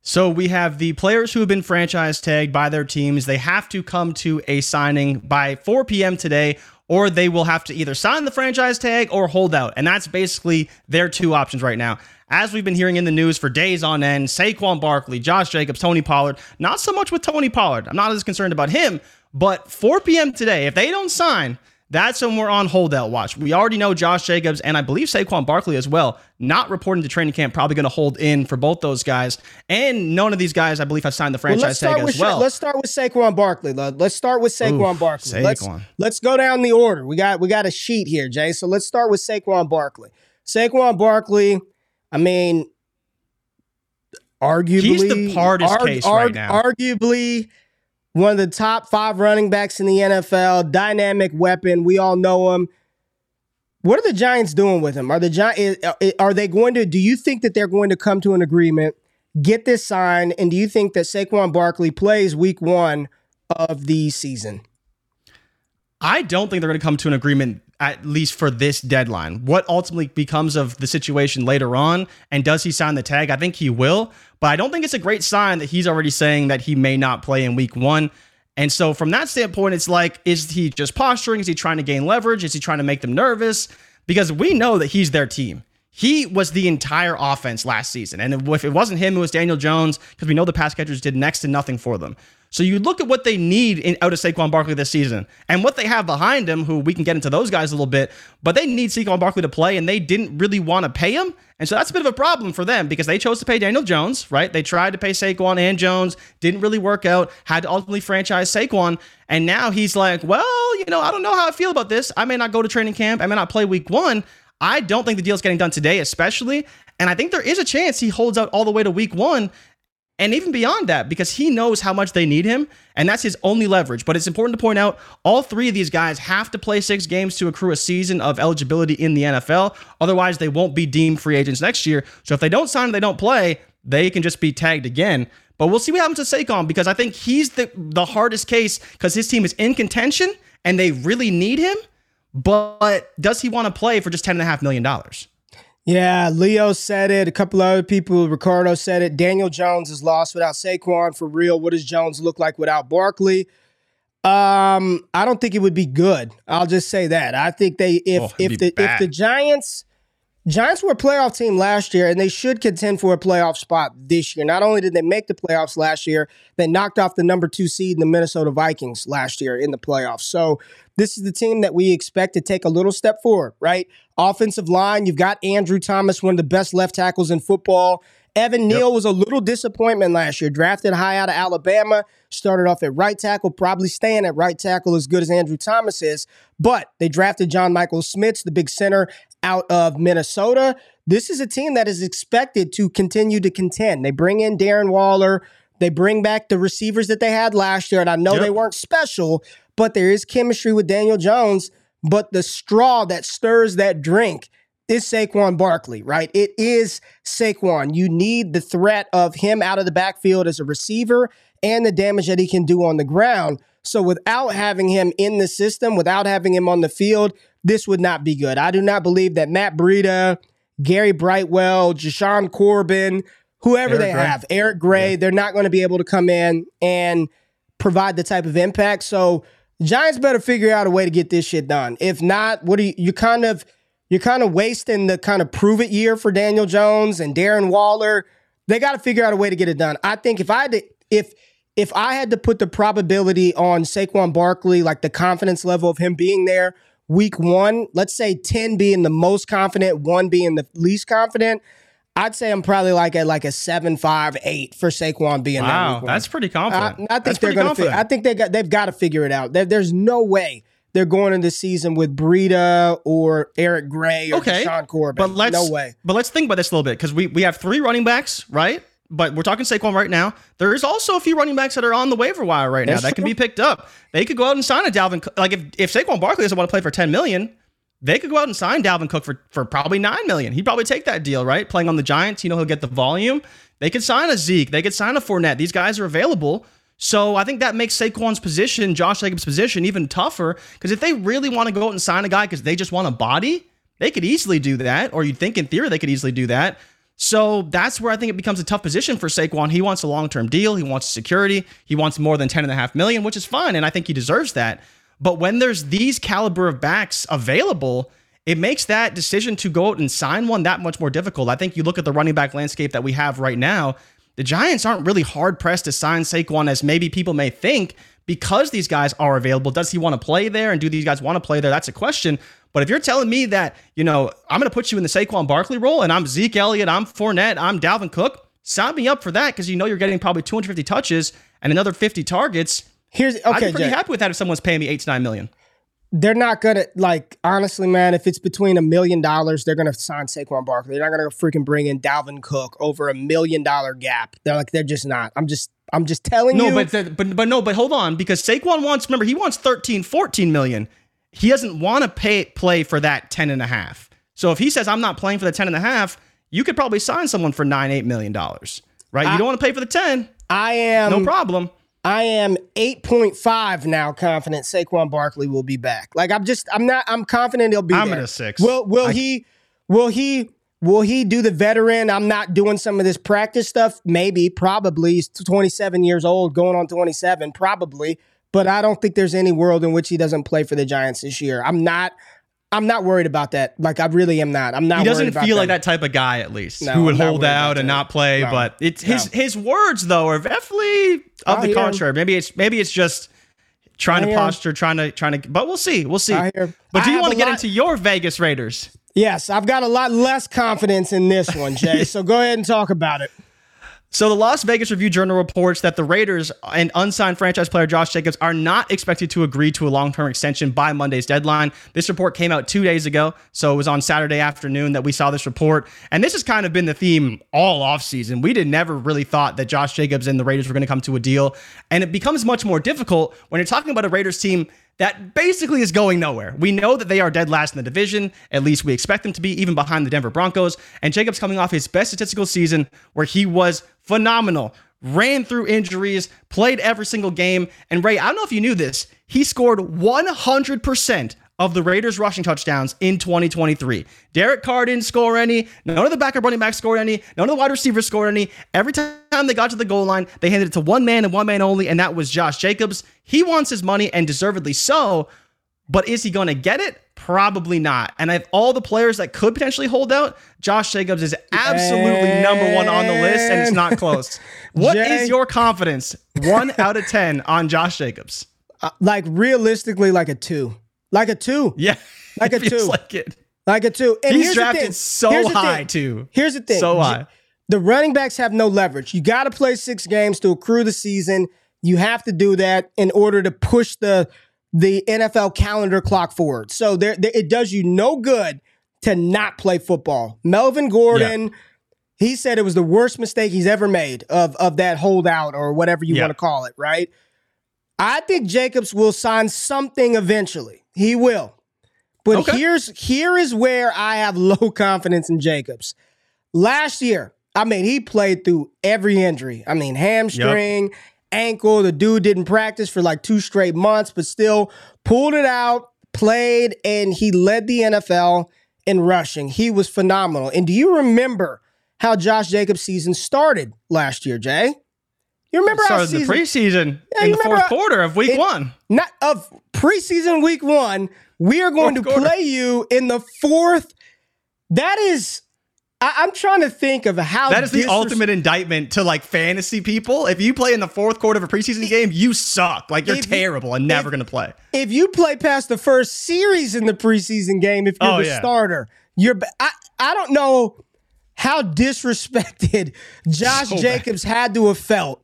So we have the players who have been franchise tagged by their teams. They have to come to a signing by four p.m. today, or they will have to either sign the franchise tag or hold out. And that's basically their two options right now. As we've been hearing in the news for days on end, Saquon Barkley, Josh Jacobs, Tony Pollard, not so much with Tony Pollard. I'm not as concerned about him, but four p.m. today, if they don't sign, that's when we're on holdout watch. We already know Josh Jacobs and I believe Saquon Barkley as well, not reporting to training camp, probably going to hold in for both those guys. And none of these guys, I believe, have signed the franchise well, tag as well. Sha- let's start with Saquon Barkley. Love. Let's start with Saquon Oof, Barkley. Saquon. Let's, let's go down the order. We got we got a sheet here, Jay. So let's start with Saquon Barkley. Saquon Barkley, I mean, arguably... He's the hardest arg- case arg- right now. Arguably... One of the top five running backs in the N F L, dynamic weapon. We all know him. What are the Giants doing with him? Are the Giants, are they going to, do you think that they're going to come to an agreement, get this signed, and do you think that Saquon Barkley plays week one of the season? I don't think they're going to come to an agreement, at least for this deadline. What ultimately becomes of the situation later on, and does he sign the tag? I think he will, but I don't think it's a great sign that he's already saying that he may not play in week one. And so from that standpoint, it's like, is he just posturing? Is he trying to gain leverage? Is he trying to make them nervous? Because we know that he's their team. He was the entire offense last season. And if it wasn't him, it was Daniel Jones, because we know the pass catchers did next to nothing for them. So you look at what they need in, out of Saquon Barkley this season and what they have behind him, who we can get into those guys a little bit, but they need Saquon Barkley to play, and they didn't really want to pay him. And so that's a bit of a problem for them because they chose to pay Daniel Jones, right? They tried to pay Saquon and Jones, didn't really work out, had to ultimately franchise Saquon. And now he's like, well, you know, I don't know how I feel about this. I may not go to training camp. I may not play week one. I don't think the deal's getting done today, especially. And I think there is a chance he holds out all the way to week one and even beyond that, because he knows how much they need him, and that's his only leverage. But it's important to point out all three of these guys have to play six games to accrue a season of eligibility in the N F L. Otherwise, they won't be deemed free agents next year. So if they don't sign and they don't play, they can just be tagged again. But we'll see what happens to Saquon, because I think he's the, the hardest case because his team is in contention and they really need him. But does he want to play for just ten point five million dollars? Yeah, Leo said it. A couple other people, Ricardo said it. Daniel Jones is lost without Saquon. For real, what does Jones look like without Barkley? Um, I don't think it would be good. I'll just say that. I think they if oh, if the bad. if the Giants Giants were a playoff team last year, and they should contend for a playoff spot this year. Not only did they make the playoffs last year, they knocked off the number two seed, the Minnesota Vikings, last year in the playoffs. So this is the team that we expect to take a little step forward, right? Offensive line, you've got Andrew Thomas, one of the best left tackles in football. Evan Neal yep. was a little disappointment last year. Drafted high out of Alabama, started off at right tackle, probably staying at right tackle as good as Andrew Thomas is. But they drafted John Michael Smith, the big center out of Minnesota. This is a team that is expected to continue to contend. They bring in Darren Waller. They bring back the receivers that they had last year. And I know yep. they weren't special, but there is chemistry with Daniel Jones. But the straw that stirs that drink is Saquon Barkley, right? It is Saquon. You need the threat of him out of the backfield as a receiver and the damage that he can do on the ground. So without having him in the system, without having him on the field, this would not be good. I do not believe that Matt Breida, Gary Brightwell, Jashawn Corbin, whoever Eric they Gray. have, Eric Gray, yeah. they're not going to be able to come in and provide the type of impact. So Giants better figure out a way to get this shit done. If not, what do you, you kind of, you're kind of wasting the kind of prove it year for Daniel Jones and Darren Waller. They got to figure out a way to get it done. I think if I had to, if, if I had to put the probability on Saquon Barkley, like the confidence level of him being there week one, let's say ten being the most confident, one being the least confident, I'd say I'm probably like at like a seven, five, eight for Saquon being there. Wow, that's pretty confident. I, I think they're going to. I think they got. They've got to figure it out. There, there's no way they're going into season with Breida or Eric Gray or okay. Sean Corbin. But let's, no way. But let's think about this a little bit, because we we have three running backs, right? But we're talking Saquon right now. There is also a few running backs that are on the waiver wire right now That's that can true. be picked up. They could go out and sign a Dalvin. Like if if Saquon Barkley doesn't want to play for ten million dollars, they could go out and sign Dalvin Cook for, for probably nine million dollars. He'd probably take that deal, right? Playing on the Giants, you know, he'll get the volume. They could sign a Zeke. They could sign a Fournette. These guys are available. So I think that makes Saquon's position, Josh Jacobs' position, even tougher. Because if they really want to go out and sign a guy because they just want a body, they could easily do that. Or you'd think in theory they could easily do that. So that's where I think it becomes a tough position for Saquon. He wants a long-term deal. He wants security. He wants more than ten point five million dollars, which is fine, and I think he deserves that. But when there's these caliber of backs available, it makes that decision to go out and sign one that much more difficult. I think you look at the running back landscape that we have right now, the Giants aren't really hard-pressed to sign Saquon as maybe people may think because these guys are available. Does he want to play there, and do these guys want to play there? That's a question. But if you're telling me that, you know, I'm going to put you in the Saquon Barkley role and I'm Zeke Elliott, I'm Fournette, I'm Dalvin Cook, sign me up for that because you know you're getting probably two hundred fifty touches and another fifty targets. Here's okay, I'd be pretty Jay. happy with that if someone's paying me eight to nine million. They're not going to, like, honestly, man, if it's between a million dollars, they're going to sign Saquon Barkley. They're not going to freaking bring in Dalvin Cook over a million dollar gap. They're like, they're just not. I'm just, I'm just telling no, you. No, but, but, but no, but hold on, because Saquon wants, remember, he wants thirteen, fourteen million. He doesn't want to pay play for that ten and a half. So if he says, I'm not playing for the ten and a half, you could probably sign someone for nine, eight million dollars, right? I, you don't want to pay for the ten. I am. No problem. I am eight point five now confident Saquon Barkley will be back. Like I'm just, I'm not, I'm confident he'll be I'm there. I'm at a six. Will, will I, he, will he, will he do the veteran? I'm not doing some of this practice stuff. Maybe, probably. He's twenty-seven years old, going on twenty-seven, probably. But I don't think there's any world in which he doesn't play for the Giants this year. I'm not I'm not worried about that. Like, I really am not. I'm not worried about that. He doesn't feel like that type of guy, at least, who would hold out and not play. But it's his his words, though, are definitely of the contrary. Maybe it's maybe it's just trying to posture, trying to, trying to. But we'll see. We'll see. But do you want to get into your Vegas Raiders? Yes, I've got a lot less confidence in this one, Jay. So go ahead and talk about it. So the Las Vegas Review-Journal reports that the Raiders and unsigned franchise player Josh Jacobs are not expected to agree to a long-term extension by Monday's deadline. This report came out two days ago, so it was on Saturday afternoon that we saw this report. And this has kind of been the theme all offseason. We did never really thought that Josh Jacobs and the Raiders were going to come to a deal. And it becomes much more difficult when you're talking about a Raiders team that basically is going nowhere. We know that they are dead last in the division. At least we expect them to be, even behind the Denver Broncos. And Jacobs coming off his best statistical season where he was phenomenal, ran through injuries, played every single game. And Ray, I don't know if you knew this, he scored one hundred percent of the Raiders rushing touchdowns in twenty twenty-three. Derek Carr didn't score any. None of the backup running backs scored any. None of the wide receivers scored any. Every time they got to the goal line, they handed it to one man and one man only, and that was Josh Jacobs. He wants his money, and deservedly so, but is he going to get it? Probably not. And of all the players that could potentially hold out, Josh Jacobs is absolutely and number one on the list, and it's not close. What Jay. is your confidence? One out of ten on Josh Jacobs. Uh, like, realistically, like a two. Like a two. Yeah. Like a two. Like it. Like a two. And he's drafted so high, too. Here's the thing. So high. The running backs have no leverage. You got to play six games to accrue the season. You have to do that in order to push the the N F L calendar clock forward. So there, there it does you no good to not play football. Melvin Gordon, yeah. he said it was the worst mistake he's ever made of, of that holdout or whatever you yeah. want to call it, right? I think Jacobs will sign something eventually. He will. But okay. here's here is where I have low confidence in Jacobs. Last year, I mean, he played through every injury. I mean, hamstring, yep. ankle. The dude didn't practice for like two straight months, but still pulled it out, played, and he led the N F L in rushing. He was phenomenal. And do you remember how Josh Jacobs' season started last year, Jay? You remember how season... the preseason yeah, in the fourth how, quarter of week it, one. Not of preseason week one. We are going fourth to quarter. play you in the fourth. That is... I, I'm trying to think of how... That is the disres- ultimate indictment to, like, fantasy people. If you play in the fourth quarter of a preseason if, game, you suck. Like, you're terrible and never going to play. If you play past the first series in the preseason game, if you're oh, the yeah. starter, you're... I, I don't know how disrespected Josh so Jacobs bad. had to have felt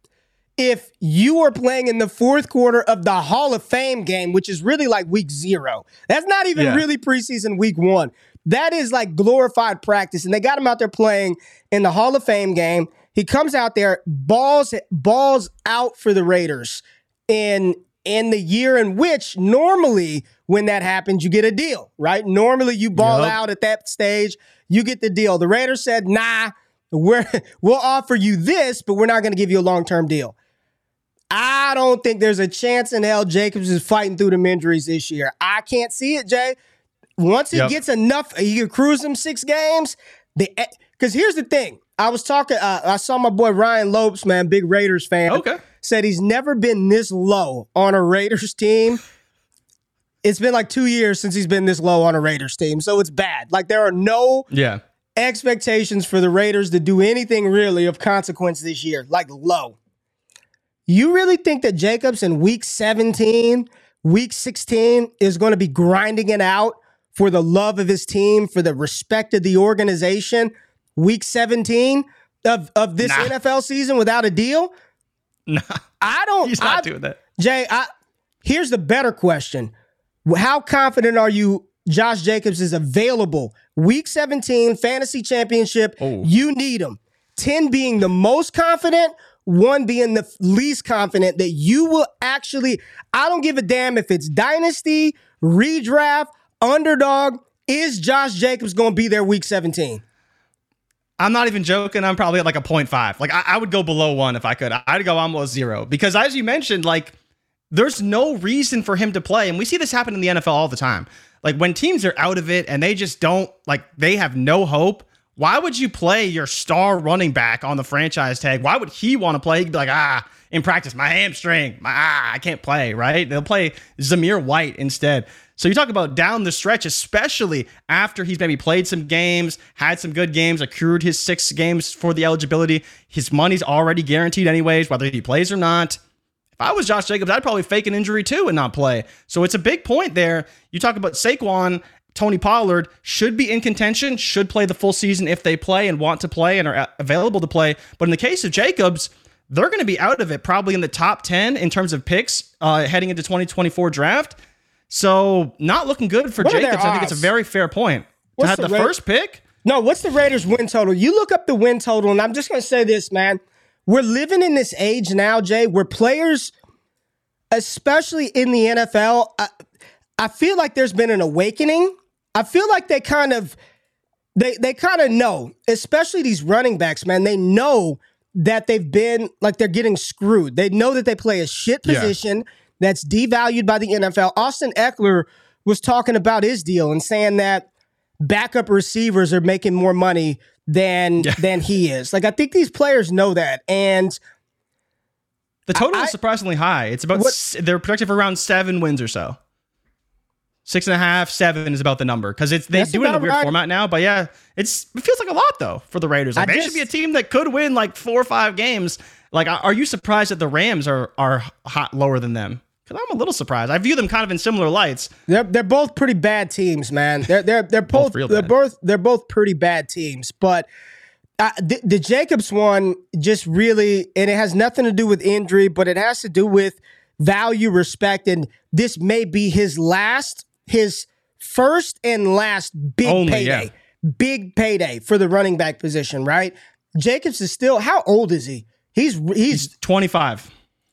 if you were playing in the fourth quarter of the Hall of Fame game, which is really like week zero. That's not even yeah. really preseason week one. That is like glorified practice. And they got him out there playing in the Hall of Fame game. He comes out there, balls balls out for the Raiders in, in the year in which normally when that happens, you get a deal, right? Normally you ball yep. out at that stage, you get the deal. The Raiders said, nah, we're, we'll offer you this, but we're not going to give you a long-term deal. I don't think there's a chance in hell Jacobs is fighting through them injuries this year. I can't see it, Jay. Once he yep. gets enough, he can cruise them six games. Because here's the thing. I was talking, uh, I saw my boy Ryan Lopes, man, big Raiders fan. Okay. Said he's never been this low on a Raiders team. It's been like two years since he's been this low on a Raiders team. So it's bad. Like there are no yeah. expectations for the Raiders to do anything really of consequence this year. Like low. You really think that Jacobs in week seventeen, week sixteen is going to be grinding it out for the love of his team, for the respect of the organization, week seventeen of, of this nah. N F L season without a deal? Nah. I don't... He's not I, doing that. Jay, I, here's the better question. How confident are you Josh Jacobs is available? Week seventeen, fantasy championship, oh. you need him. ten being the most confident, one being the least confident that you will actually... I don't give a damn if it's dynasty, redraft, Underdog, is Josh Jacobs going to be there week seventeen? I'm not even joking. I'm probably at like a point five. Like, I, I would go below one if I could. I'd go almost zero. Because as you mentioned, like, there's no reason for him to play. And we see this happen in the N F L all the time. Like, when teams are out of it and they just don't, like, they have no hope, why would you play your star running back on the franchise tag? Why would he want to play? He'd be like, ah, in practice, my hamstring, my ah, I can't play, right? They'll play Zamir White instead. So you talk about down the stretch, especially after he's maybe played some games, had some good games, accrued his six games for the eligibility. His money's already guaranteed anyways, whether he plays or not. If I was Josh Jacobs, I'd probably fake an injury too and not play. So it's a big point there. You talk about Saquon, Tony Pollard should be in contention, should play the full season if they play and want to play and are available to play. But in the case of Jacobs, they're going to be out of it probably in the top ten in terms of picks uh, heading into twenty twenty-four draft. So not looking good for Jacobs. I think it's a very fair point. To have the first pick? No, what's the Raiders win total? You look up the win total, and I'm just going to say this, man. We're living in this age now, Jay, where players, especially in the N F L, I, I feel like there's been an awakening. I feel like they kind of, they they kind of know, especially these running backs, man. They know that they've been, like they're getting screwed. They know that they play a shit position. Yeah. That's devalued by the N F L. Austin Eckler was talking about his deal and saying that backup receivers are making more money than yeah. than he is. Like, I think these players know that. And the total I, is surprisingly high. It's about, what, they're projected for around seven wins or so. Six and a half, seven is about the number because it's they do it in a weird right. format now. But yeah, it's it feels like a lot though for the Raiders. Like, they just, should be a team that could win like four or five games. Like, are you surprised that the Rams are are hot lower than them? Because I'm a little surprised. I view them kind of in similar lights. They're they're both pretty bad teams, man. They're they're they're both, both they're both they're both pretty bad teams. But uh, the, the Jacobs one just really, and it has nothing to do with injury, but it has to do with value, respect, and this may be his last. His first and last big Only, payday. Yeah. Big payday for the running back position, right? Jacobs is still... How old is he? He's... He's, he's twenty-five.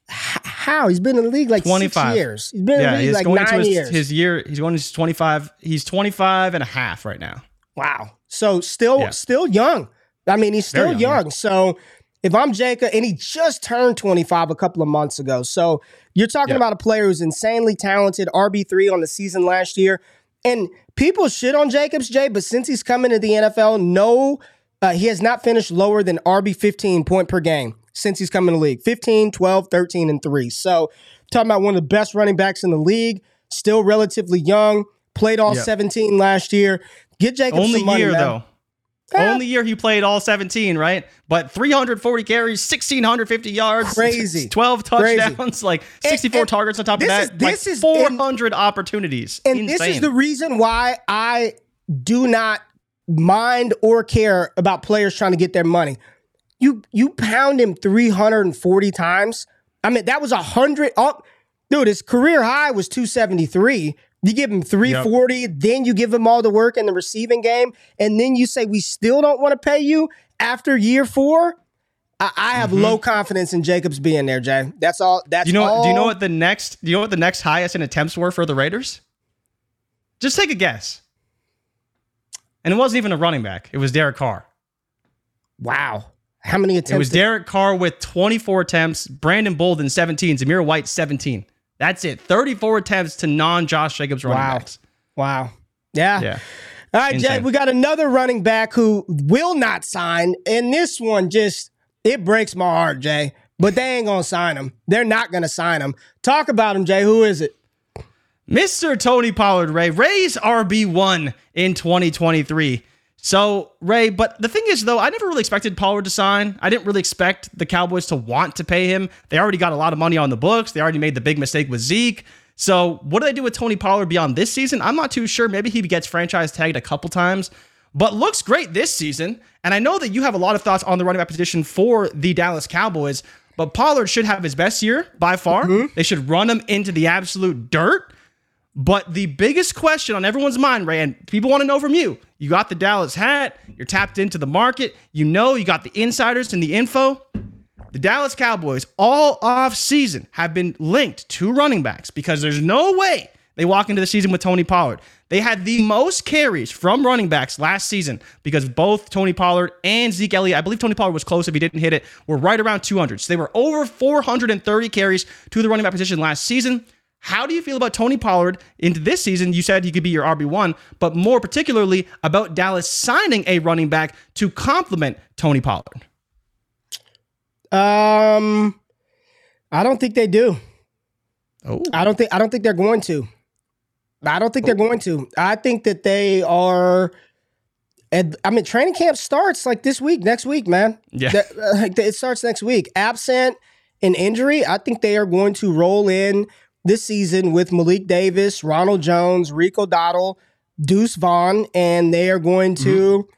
How? He's been in the league like twenty-five. Six years. He's been yeah, in the league like nine his, years. His year... He's going to twenty-five. He's twenty-five and a half right now. Wow. So still yeah. still young. I mean, he's still Very young. young. Yeah. So if I'm Jacob... And he just turned twenty-five a couple of months ago. So... You're talking yep. about a player who's insanely talented, R B three on the season last year, And people shit on Jacobs, Jay, but since he's coming to the N F L, no, uh, he has not finished lower than R B fifteen point per game since he's come in the league. fifteen, twelve, thirteen, and three. So, talking about one of the best running backs in the league, still relatively young, played all yep. seventeen last year. Get Jacobs Only some money, year, man. though. Yeah. Only year he played all seventeen, right? But three hundred forty carries, sixteen fifty yards, crazy, twelve touchdowns, crazy. like sixty-four and, and targets on top of that, is, this like is, four hundred and, opportunities. And Insane. This is the reason why I do not mind or care about players trying to get their money. You you pound him three hundred forty times. I mean, that was one hundred. Oh, dude, his career high was two seventy-three. You give him three forty, yep. then you give him all the work in the receiving game, and then you say, we still don't want to pay you after year four? I, I have mm-hmm. low confidence in Jacobs being there, Jay. That's all. That's you know, all. Do you know what the next do you know what the next highest in attempts were for the Raiders? Just take a guess. And it wasn't even a running back. It was Derek Carr. Wow. How many attempts? It was did- Derek Carr with twenty-four attempts, Brandon Bolden seventeen, Zamir White seventeen. That's it. thirty-four attempts to non-Josh Jacobs running wow. backs. Wow. Yeah. yeah. All right, Insane. Jay, we got another running back who will not sign. And this one just, it breaks my heart, Jay. But they ain't going to sign him. They're not going to sign him. Talk about him, Jay. Who is it? Mister Tony Pollard, Ray. Ray's R B one in twenty twenty-three. So, Ray, but the thing is, though, I never really expected Pollard to sign. I didn't really expect the Cowboys to want to pay him. They already got a lot of money on the books. They already made the big mistake with Zeke. So, what do they do with Tony Pollard beyond this season? I'm not too sure. Maybe he gets franchise tagged a couple times, but looks great this season. And I know that you have a lot of thoughts on the running back position for the Dallas Cowboys, but Pollard should have his best year by far. Mm-hmm. They should run him into the absolute dirt. But the biggest question on everyone's mind, Ray, and people want to know from you, you got the Dallas hat, you're tapped into the market, you know you got the insiders and the info. The Dallas Cowboys all offseason have been linked to running backs because there's no way they walk into the season with Tony Pollard. They had the most carries from running backs last season because both Tony Pollard and Zeke Elliott, I believe Tony Pollard was close if he didn't hit it, were right around two hundred. So they were over four hundred thirty carries to the running back position last season. How do you feel about Tony Pollard into this season? You said he could be your R B one, but more particularly about Dallas signing a running back to complement Tony Pollard. Um, I don't think they do. Oh, I don't think I don't think they're going to. I don't think oh. they're going to. I think that they are. At, I mean, training camp starts like this week, next week, man. Yeah, that, uh, it starts next week. Absent an injury, I think they are going to roll in this season with Malik Davis, Ronald Jones, Rico Dottle, Deuce Vaughn, and they are going to mm-hmm.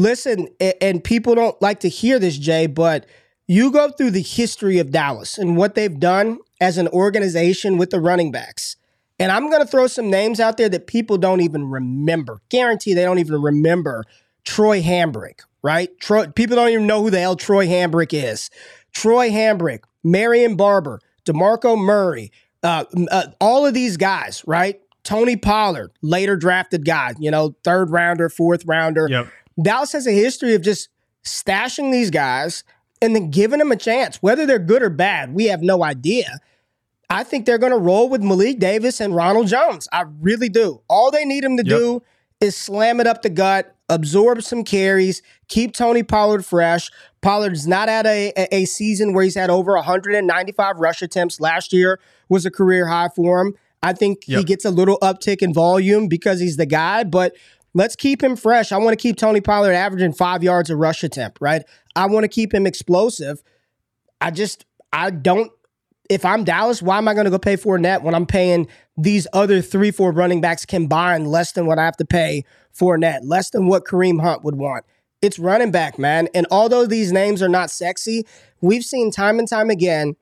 listen. And people don't like to hear this, Jay, but you go through the history of Dallas and what they've done as an organization with the running backs. And I'm going to throw some names out there that people don't even remember. Guarantee they don't even remember Troy Hambrick, right? Troy, people don't even know who the hell Troy Hambrick is. Troy Hambrick, Marion Barber, DeMarco Murray, Uh, uh, all of these guys, right? Tony Pollard, later drafted guy, you know, third rounder, fourth rounder. Yep. Dallas has a history of just stashing these guys and then giving them a chance. Whether they're good or bad, we have no idea. I think they're going to roll with Malik Davis and Ronald Jones. I really do. All they need him to yep. do is slam it up the gut, absorb some carries, keep Tony Pollard fresh. Pollard's not had a, a season where he's had over one hundred ninety-five rush attempts. Last year was a career high for him. I think yep. he gets a little uptick in volume because he's the guy, but let's keep him fresh. I want to keep Tony Pollard averaging five yards a rush attempt, right? I want to keep him explosive. I just, I don't, if I'm Dallas, why am I going to go pay Fournette when I'm paying these other three, four running backs combined less than what I have to pay Fournette, less than what Kareem Hunt would want? It's running back, man. And although these names are not sexy, we've seen time and time again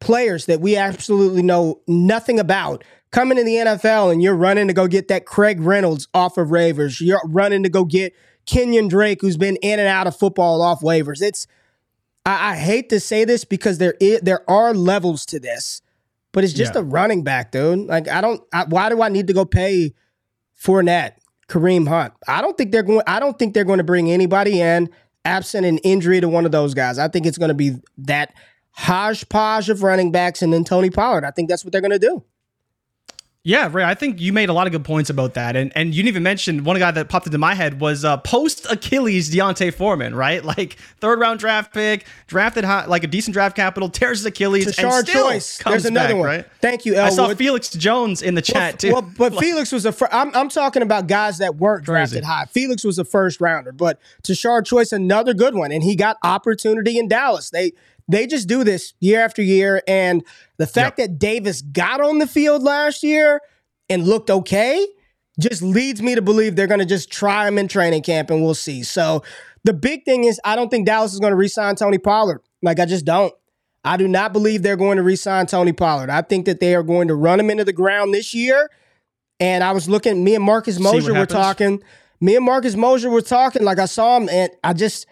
players that we absolutely know nothing about coming to the N F L, and you're running to go get that Craig Reynolds off of waivers. You're running to go get Kenyon Drake, who's been in and out of football off waivers. It's I, I hate to say this because there is, there are levels to this, but it's just yeah. a running back, dude. Like I don't. I, why do I need to go pay Fournette? Kareem Hunt. I don't think they're going. I don't think they're going to bring anybody in absent an injury to one of those guys. I think it's going to be that hodgepodge of running backs and then Tony Pollard. I think that's what they're going to do. Yeah, Ray, I think you made a lot of good points about that. And and you didn't even mention one guy that popped into my head was uh, post-Achilles Diontae Foreman, right? Like, third-round draft pick, drafted high, like a decent draft capital, tears his Achilles, it's a and still choice. comes There's another back, one. Right? Thank you, Elwood. I saw Felix Jones in the chat, well, too. Well, but like, Felix was a fir- – I'm, I'm talking about guys that weren't drafted crazy. high. Felix was a first-rounder. But Tashard Choice, another good one, and he got opportunity in Dallas. They – They just do this year after year. And the fact yep. that Davis got on the field last year and looked okay just leads me to believe they're going to just try him in training camp, and we'll see. So the big thing is I don't think Dallas is going to re-sign Tony Pollard. Like, I just don't. I do not believe they're going to re-sign Tony Pollard. I think that they are going to run him into the ground this year. And I was looking, me and Marcus Mosier were talking. Me and Marcus Mosier were talking. Like, I saw him, and I just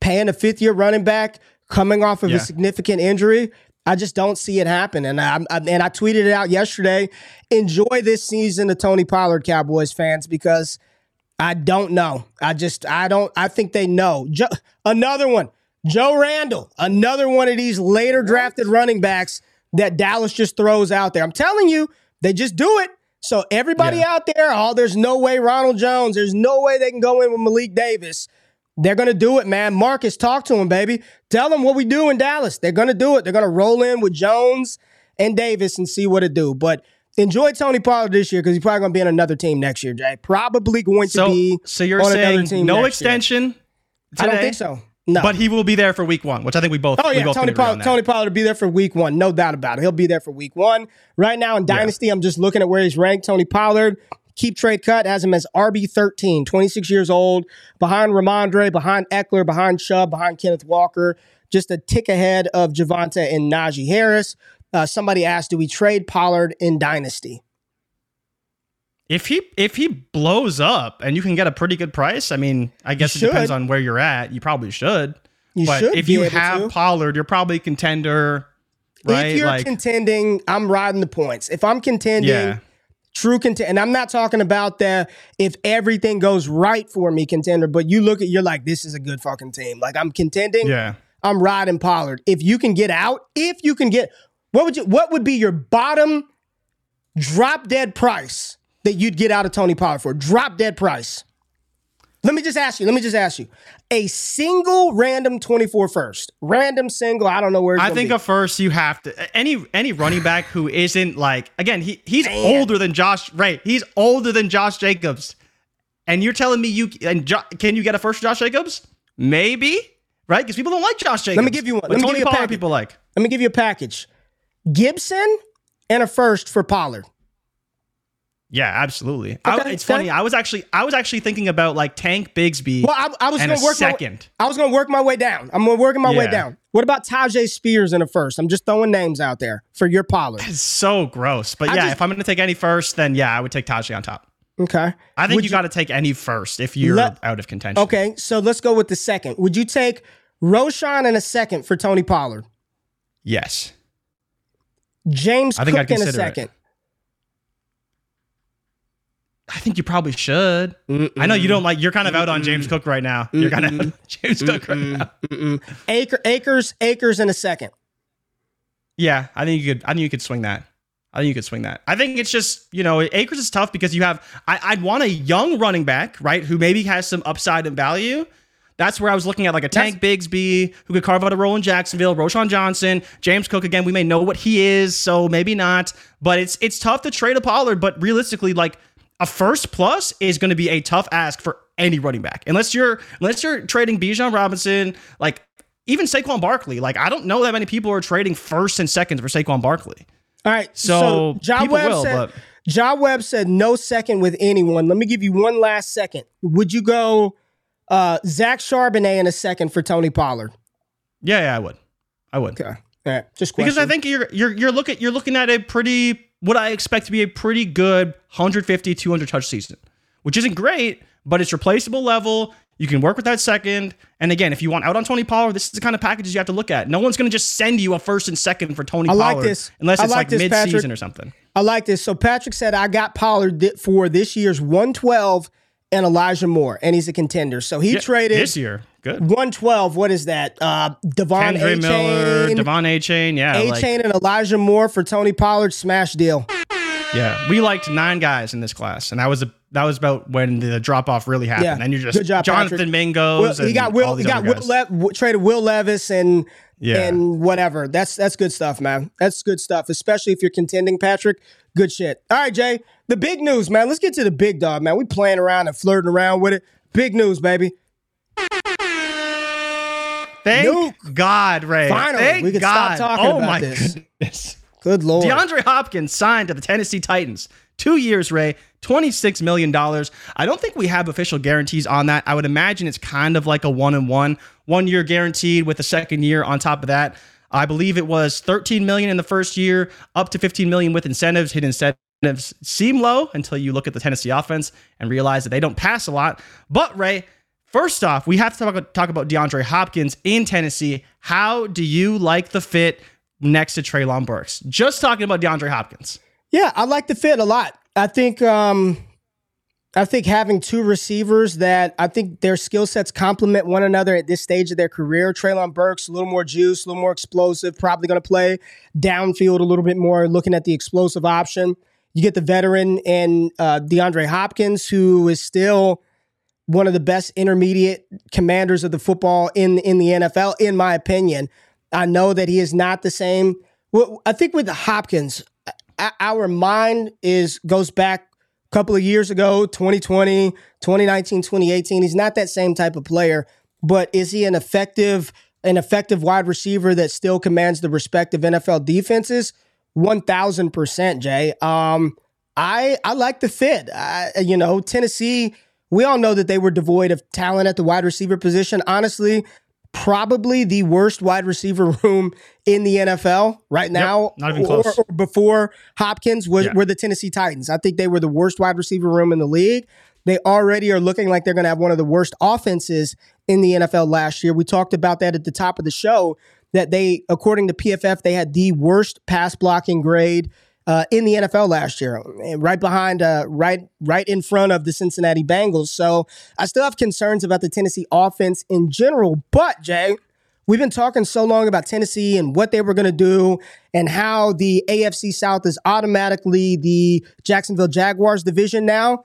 paying a fifth-year running back coming off of yeah. a significant injury, I just don't see it happen. And I, I and I tweeted it out yesterday. Enjoy this season of Tony Pollard, Cowboys fans, because I don't know. I just I don't. I think they know. Jo- another one, Joe Randall, another one of these later drafted running backs that Dallas just throws out there. I'm telling you, they just do it. So everybody yeah. out there, oh, there's no way Ronald Jones. There's no way they can go in with Malik Davis. They're going to do it, man. Marcus, talk to him, baby. Tell him what we do in Dallas. They're going to do it. They're going to roll in with Jones and Davis and see what it do. But enjoy Tony Pollard this year, because he's probably going to be on another team next year, Jay. Probably going to so, be So you're on saying another team no next extension year. Today, I don't think so. No. But he will be there for week one, which I think we both Oh, yeah. We both Tony, Pollard, Tony Pollard will be there for week one. No doubt about it. He'll be there for week one. Right now in Dynasty, yeah. I'm just looking at where he's ranked. Tony Pollard. Keep trade cut has him as R B thirteen, twenty-six years old, behind Ramondre, behind Eckler, behind Chubb, behind Kenneth Walker, just a tick ahead of Javonte and Najee Harris. Uh, somebody asked, do we trade Pollard in Dynasty? If he if he blows up and you can get a pretty good price, I mean, I guess you it should. depends on where you're at. You probably should. You but should if you have to. Pollard, you're probably a contender, right? If you're like, contending, I'm riding the points. If I'm contending... Yeah. True contender, and I'm not talking about the if everything goes right for me contender, but you look at, you're like, this is a good fucking team. Like, I'm contending. Yeah. I'm riding Pollard. If you can get out, if you can get, what would you, what would be your bottom drop dead price that you'd get out of Tony Pollard for? Drop dead price. Let me just ask you, let me just ask you. A single random twenty-four first. Random single, I don't know where it's I think be. a first you have to any any running back who isn't like again, he he's Man. older than Josh Ray. He's older than Josh Jacobs. And you're telling me you and jo, can you get a first for Josh Jacobs? Maybe, right? Because people don't like Josh Jacobs. Let me give you one. But let me Tony give you Pollard a package. people like. Let me give you a package. Gibson and a first for Pollard. Yeah, absolutely. Okay, I, it's funny. I was actually, I was actually thinking about like Tank Bigsby. Well, I, I was going to work second. My, I was going to work my way down. I'm going to work my yeah. way down. What about Tajay Spears in a first? I'm just throwing names out there for your Pollard. That's so gross. But I yeah, just, if I'm going to take any first, then yeah, I would take Tajay on top. Okay. I think would you, you got to take any first if you're let, out of contention. Okay, so let's go with the second. Would you take Roschon in a second for Tony Pollard? Yes. James I think Cook I'd in a second. It. I think you probably should. Mm-mm. I know you don't like, you're kind of out on James Mm-mm. Cook right now. You're kind of out on James Mm-mm. Cook right now. Mm-mm. Acre, acres, acres in a second. Yeah, I think you could, I think you could swing that. I think you could swing that. I think it's just, you know, Acres is tough because you have, I, I'd want a young running back, right? Who maybe has some upside and value. That's where I was looking at like a Tank That's, Bigsby who could carve out a role in Jacksonville, Roschon Johnson, James Cook. Again, we may know what he is, so maybe not, but it's, it's tough to trade a Pollard, but realistically, like, a first plus is going to be a tough ask for any running back, unless you're unless you're trading Bijan Robinson, like even Saquon Barkley. Like I don't know that many people are trading first and seconds for Saquon Barkley. All right, so, so Ja Webb will, said but. Ja Webb said no second with anyone. Let me give you one last second. Would you go uh, Zach Charbonnet in a second for Tony Pollard? Yeah, yeah, I would. I would. Okay, all right, just question. Because I think you're you're you're looking you're looking at a pretty. What I expect to be a pretty good one fifty, two hundred touch season, which isn't great, but it's replaceable level. You can work with that second. And again, if you want out on Tony Pollard, this is the kind of packages you have to look at. No one's going to just send you a first and second for Tony I Pollard like this. unless it's I like, like this, mid-season Patrick. or something. I like this. So Patrick said, I got Pollard for this year's one twelve and Elijah Moore, and he's a contender. So he yeah, traded this year. Good. one twelve, what is that? Uh, Devon Kendrick A. Miller, Chain. Devon A. Chain, yeah. A. Like, Chain and Elijah Moore for Tony Pollard, smash deal. Yeah, we liked nine guys in this class, and that was a that was about when the drop off really happened. Yeah. And you're just job, Jonathan Patrick. Mangos. Well, he got Will. He got Will Le- traded Will Levis and yeah. and whatever. That's that's good stuff, man. That's good stuff, especially if you're contending, Patrick. Good shit. All right, Jay. The big news, man. Let's get to the big dog, man. We playing around and flirting around with it. Big news, baby. Thank Nuke. God, Ray. Finally, Thank we can God. stop talking oh about my this. Goodness. Good Lord. DeAndre Hopkins signed to the Tennessee Titans. Two years, Ray, twenty-six million dollars. I don't think we have official guarantees on that. I would imagine it's kind of like a one-and-one. One year guaranteed with a second year on top of that. I believe it was thirteen million dollars in the first year, up to fifteen million dollars with incentives. Hidden incentives seem low until you look at the Tennessee offense and realize that they don't pass a lot. But, Ray, first off, we have to talk, talk about DeAndre Hopkins in Tennessee. How do you like the fit next to Treylon Burks? Just talking about DeAndre Hopkins. Yeah, I like the fit a lot. I think um, I think having two receivers that I think their skill sets complement one another at this stage of their career. Treylon Burks, a little more juice, a little more explosive, probably going to play downfield a little bit more, looking at the explosive option. You get the veteran and uh, DeAndre Hopkins, who is still one of the best intermediate commanders of the football in, in the N F L, in my opinion. I know that he is not the same. Well, I think with Hopkins, our mind is goes back a couple of years ago, twenty twenty, twenty nineteen, twenty eighteen. He's not that same type of player, but is he an effective, an effective wide receiver that still commands the respect of N F L defenses? one thousand percent, Jay. Um, I I like the fit. I, you know, Tennessee... We all know that they were devoid of talent at the wide receiver position. Honestly, probably the worst wide receiver room in the N F L right now. Yep, not even close. Or, or before Hopkins was, yeah. were the Tennessee Titans. I think they were the worst wide receiver room in the league. They already are looking like they're going to have one of the worst offenses in the N F L last year. We talked about that at the top of the show, that they, according to P F F, they had the worst pass blocking grade Uh, in the N F L last year, right behind, uh, right, right in front of the Cincinnati Bengals. So I still have concerns about the Tennessee offense in general. But Jay, we've been talking so long about Tennessee and what they were going to do, and how the A F C South is automatically the Jacksonville Jaguars division now.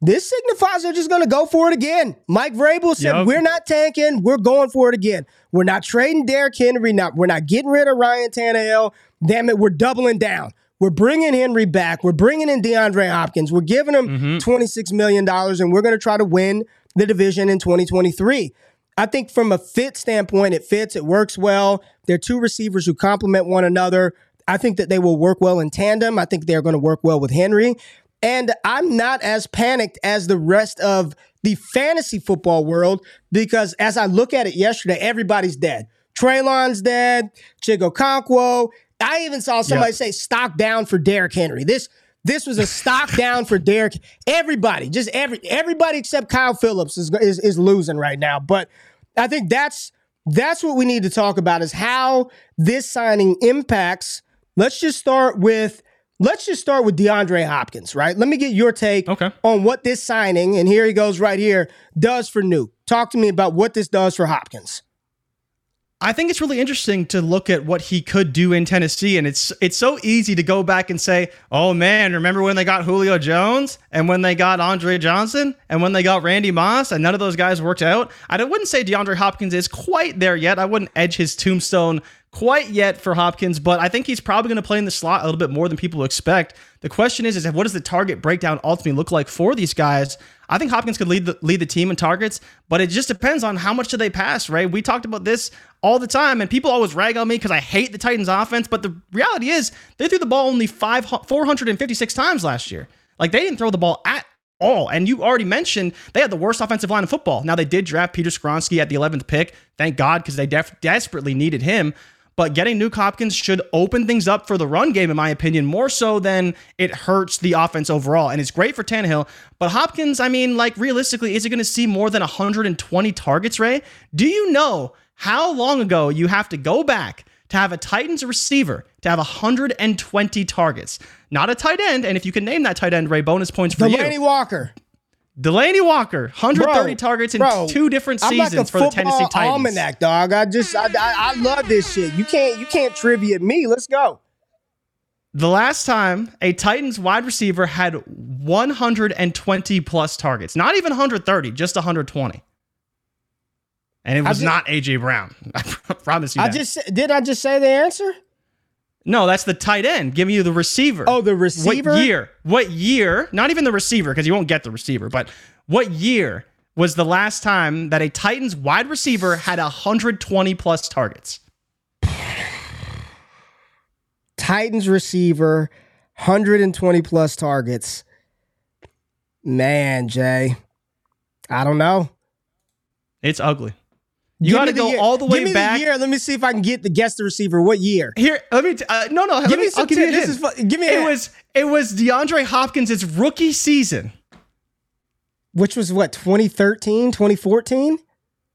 This signifies they're just going to go for it again. Mike Vrabel said, yep. We're not tanking. We're going for it again. We're not trading Derrick Henry. Not, we're not getting rid of Ryan Tannehill. Damn it, we're doubling down. We're bringing Henry back. We're bringing in DeAndre Hopkins. We're giving him mm-hmm. twenty-six million dollars, and we're going to try to win the division in twenty twenty-three. I think from a fit standpoint, it fits. It works well. They're two receivers who complement one another. I think that they will work well in tandem. I think they're going to work well with Henry. And I'm not as panicked as the rest of the fantasy football world, because as I look at it yesterday, everybody's dead. Treylon's dead. Chigokonkwo. I even saw somebody yep. say stock down for Derrick Henry. This this was a stock down for Derrick. Everybody, just every everybody except Kyle Phillips is, is is losing right now. But I think that's that's what we need to talk about, is how this signing impacts. Let's just start with let's just start with DeAndre Hopkins, right? Let me get your take okay. on what this signing, and here he goes right here, does for Nuke. Talk to me about what this does for Hopkins. I think it's really interesting to look at what he could do in Tennessee. And it's it's so easy to go back and say, oh, man, remember when they got Julio Jones, and when they got Andre Johnson, and when they got Randy Moss, and none of those guys worked out? I wouldn't say DeAndre Hopkins is quite there yet. I wouldn't edge his tombstone quite yet for Hopkins, but I think he's probably going to play in the slot a little bit more than people expect. The question is, is what does the target breakdown ultimately look like for these guys? I think Hopkins could lead the, lead the team in targets, but it just depends on how much do they pass, right? We talked about this all the time, and people always rag on me because I hate the Titans offense, but the reality is they threw the ball only five, four hundred fifty-six times last year. Like, they didn't throw the ball at all. And you already mentioned they had the worst offensive line in football. Now, they did draft Peter Skoronski at the eleventh pick. Thank God, because they def- desperately needed him. But getting Nuke Hopkins should open things up for the run game, in my opinion, more so than it hurts the offense overall. And it's great for Tannehill. But Hopkins, I mean, like, realistically, is he going to see more than one hundred twenty targets, Ray? Do you know how long ago you have to go back to have a Titans receiver to have one hundred twenty targets? Not a tight end. And if you can name that tight end, Ray, bonus points for Delaney you. Delaney Walker. Delaney Walker, one hundred thirty bro, targets in bro, two different seasons like for the Tennessee Titans. Almanac, dog. I just, I, I, I love this shit. You can't, you can't trivia me. Let's go. The last time a Titans wide receiver had one hundred twenty plus targets, not even one hundred thirty, just one hundred twenty. And it was just not A J Brown. I promise you. I that. just did. I just say the answer. No, that's the tight end. Give me you the receiver. Oh, the receiver. What year? What year? Not even the receiver, because you won't get the receiver. But what year was the last time that a Titans wide receiver had one hundred twenty plus targets? Titans receiver, one hundred twenty plus targets. Man, Jay, I don't know. It's ugly. You got to go year. all the way give me back. The year. Let me see if I can get the guess the receiver. What year? Here, let me. T- uh, no, no. Give let me. me some I'll give, t- you this is fu- give me. It a was. It was DeAndre Hopkins' rookie season, which was what twenty thirteen, twenty fourteen,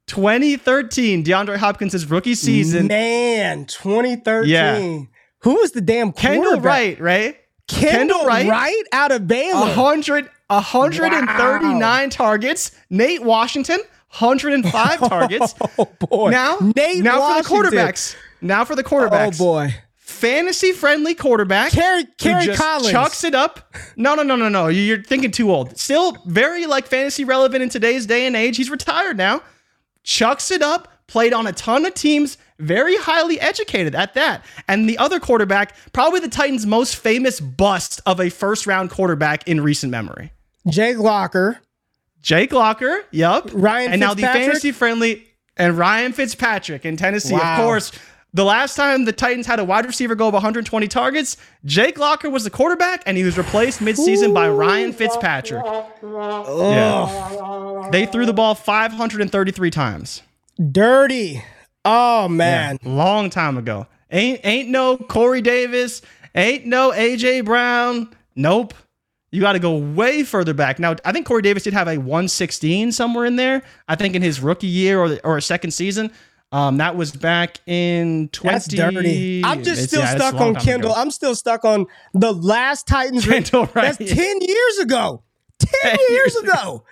twenty thirteen. DeAndre Hopkins' rookie season. Man, twenty thirteen. Yeah. Who was the damn quarterback? Kendall Wright, right? Kendall, Kendall Wright, Wright out of Baylor. one hundred, one hundred thirty-nine wow. targets. Nate Washington. one hundred five targets. Oh, boy. Now, Nate now Washington. for the quarterbacks. Now for the quarterbacks. Oh, boy. Fantasy-friendly quarterback. Kerry, Kerry just Collins. Chucks it up. No, no, no, no, no. You're thinking too old. Still very, like, fantasy-relevant in today's day and age. He's retired now. Chucks it up. Played on a ton of teams. Very highly educated at that. And the other quarterback, probably the Titans' most famous bust of a first-round quarterback in recent memory. Jay Locker. Jake Locker, yep. Ryan and now the fantasy-friendly and Ryan Fitzpatrick in Tennessee. Wow. Of course, the last time the Titans had a wide receiver go of one hundred twenty targets, Jake Locker was the quarterback, and he was replaced midseason by Ryan Fitzpatrick. Oh. Yeah. They threw the ball five hundred thirty-three times. Dirty. Oh, man. Yeah, long time ago. Ain't, ain't no Corey Davis. Ain't no A J Brown. Nope. You got to go way further back. Now, I think Corey Davis did have a one sixteen somewhere in there. I think in his rookie year or or second season, um, that was back in twenty. That's dirty. I'm just it's, still yeah, stuck on Kendall. Ago. I'm still stuck on the last Titans. Kendall, re- right? That's yeah. ten years ago. Ten years ago.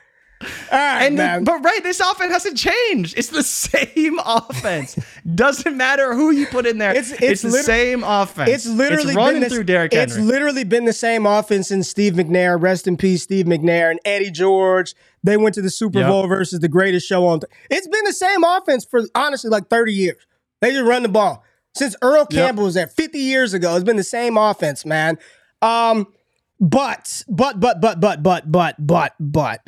All right, and man. But right, this offense hasn't changed. It's the same offense. Doesn't matter who you put in there. It's, it's, it's the lit- same offense. It's literally it's running been through this, Derrick Henry. It's literally been the same offense since Steve McNair. Rest in peace, Steve McNair and Eddie George. They went to the Super yep. Bowl versus the greatest show on. Th- it's been the same offense for honestly like thirty years. They just run the ball since Earl Campbell yep. was there fifty years ago. It's been the same offense, man. Um, but but but but but but but but but.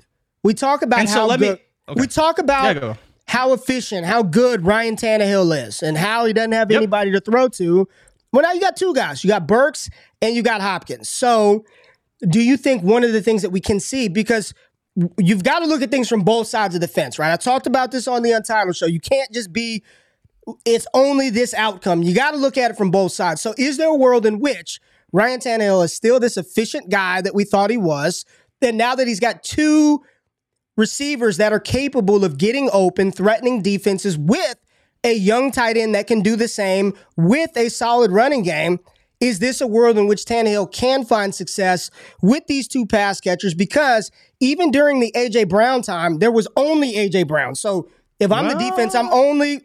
We talk about and how so let good, me, okay. we talk about yeah, how efficient, how good Ryan Tannehill is, and how he doesn't have yep. anybody to throw to. Well, now you got two guys. You got Burks and you got Hopkins. So do you think one of the things that we can see, because you've got to look at things from both sides of the fence, right? I talked about this on the Untitled Show. You can't just be, it's only this outcome. You got to look at it from both sides. So is there a world in which Ryan Tannehill is still this efficient guy that we thought he was, and now that he's got two receivers that are capable of getting open, threatening defenses with a young tight end that can do the same with a solid running game? Is this a world in which Tannehill can find success with these two pass catchers? Because even during the A J. Brown time, there was only A J. Brown. So if I'm well, the defense, I'm only